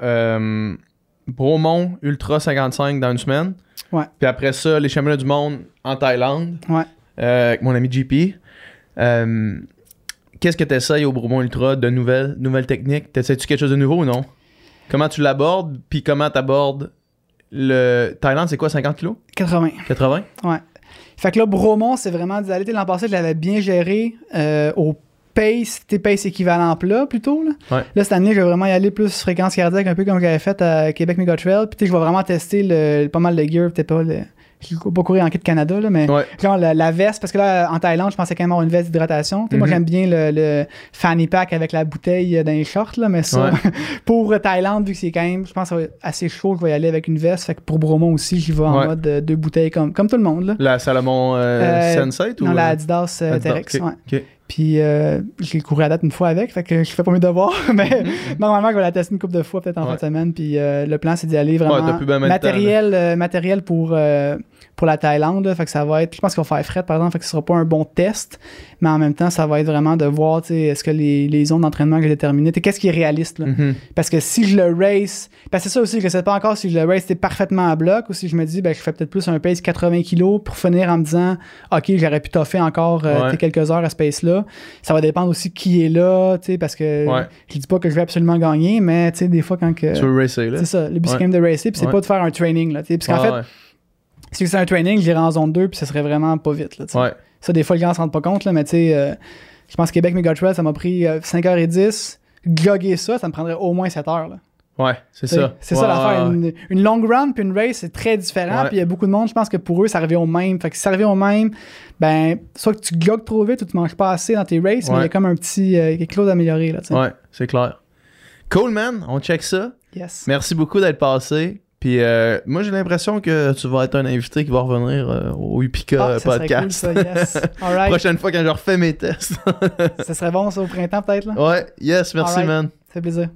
Bromont Ultra 55 dans une semaine. Ouais. Puis après ça les championnats du monde en Thaïlande. Ouais. Avec mon ami JP. Qu'est-ce que tu essayes au Bromont Ultra de nouvelles techniques? T'essayes-tu quelque chose de nouveau ou non? Comment tu l'abordes puis comment t'abordes le Thaïlande, c'est quoi, 50 kilos? 80. 80? Ouais. Fait que là, Bromont, c'est vraiment des allées. L'an passé, je l'avais bien géré au pace, pace équivalent plat plutôt. Là. Ouais. Là, cette année, je vais vraiment y aller plus fréquence cardiaque, un peu comme j'avais fait à Québec Megatrail. Puis, je vais vraiment tester pas mal de gear, peut-être pas le. Je ne vais pas courir en kit Canada, là, mais genre la veste, parce que là, en Thaïlande, je pensais quand même avoir une veste d'hydratation. Moi, j'aime bien le fanny pack avec la bouteille dans les shorts, là, mais ça, pour Thaïlande, vu que c'est quand même, je pense, assez chaud, je vais y aller avec une veste. Fait que pour Bromont aussi, j'y vais en mode deux bouteilles comme tout le monde. Là. La Salomon Sensei ou? Non, la Adidas Terex. Okay. Ouais. Okay. Puis j'ai couru à date une fois avec, fait que je fais pas mes devoirs, mais normalement je vais la tester une couple de fois peut-être en fin de semaine, puis le plan c'est d'y aller vraiment matériel pour la Thaïlande, là, fait que ça va être, je pense qu'on va faire fret par exemple, fait que ce sera pas un bon test, mais en même temps ça va être vraiment de voir, tu sais, est-ce que les zones d'entraînement que j'ai déterminées, qu'est-ce qui est réaliste là? Parce que si je le race, parce que c'est ça aussi, je sais pas encore si je le race c'est parfaitement à bloc, ou si je me dis ben je fais peut-être plus un pace 80 kilos pour finir en me disant ok j'aurais pu toffer encore quelques heures à ce pace là. Ça va dépendre aussi qui est là, parce que je dis pas que je vais absolument gagner, mais des fois quand que tu veux racer, là. C'est ça, le but c'est quand même de racer, puis c'est pas de faire un training, là, parce qu'en fait, si c'est un training, j'irais en zone 2, puis ça serait vraiment pas vite, là, ça des fois les gens se rendent pas compte, là, mais je pense que Québec Megatrail, ça m'a pris 5h10, jogger ça me prendrait au moins 7h, là. Ouais, c'est ça. C'est ça l'affaire. Une long run puis une race, c'est très différent. Puis il y a beaucoup de monde, je pense que pour eux, ça revient au même. Fait que si ça revient au même, ben, soit que tu gogues trop vite ou tu manges pas assez dans tes races, mais il y a comme un petit quelque chose d'améliorer, là, tu sais. Ouais, c'est clair. Cool, man. On check ça. Yes. Merci beaucoup d'être passé. Puis moi, j'ai l'impression que tu vas être un invité qui va revenir au Upika Podcast. Ça serait cool, ça. Yes. All right. Prochaine fois, quand je refais mes tests. Ça serait bon, ça, au printemps, peut-être, là. Ouais. Yes. Merci, man. Ça fait plaisir.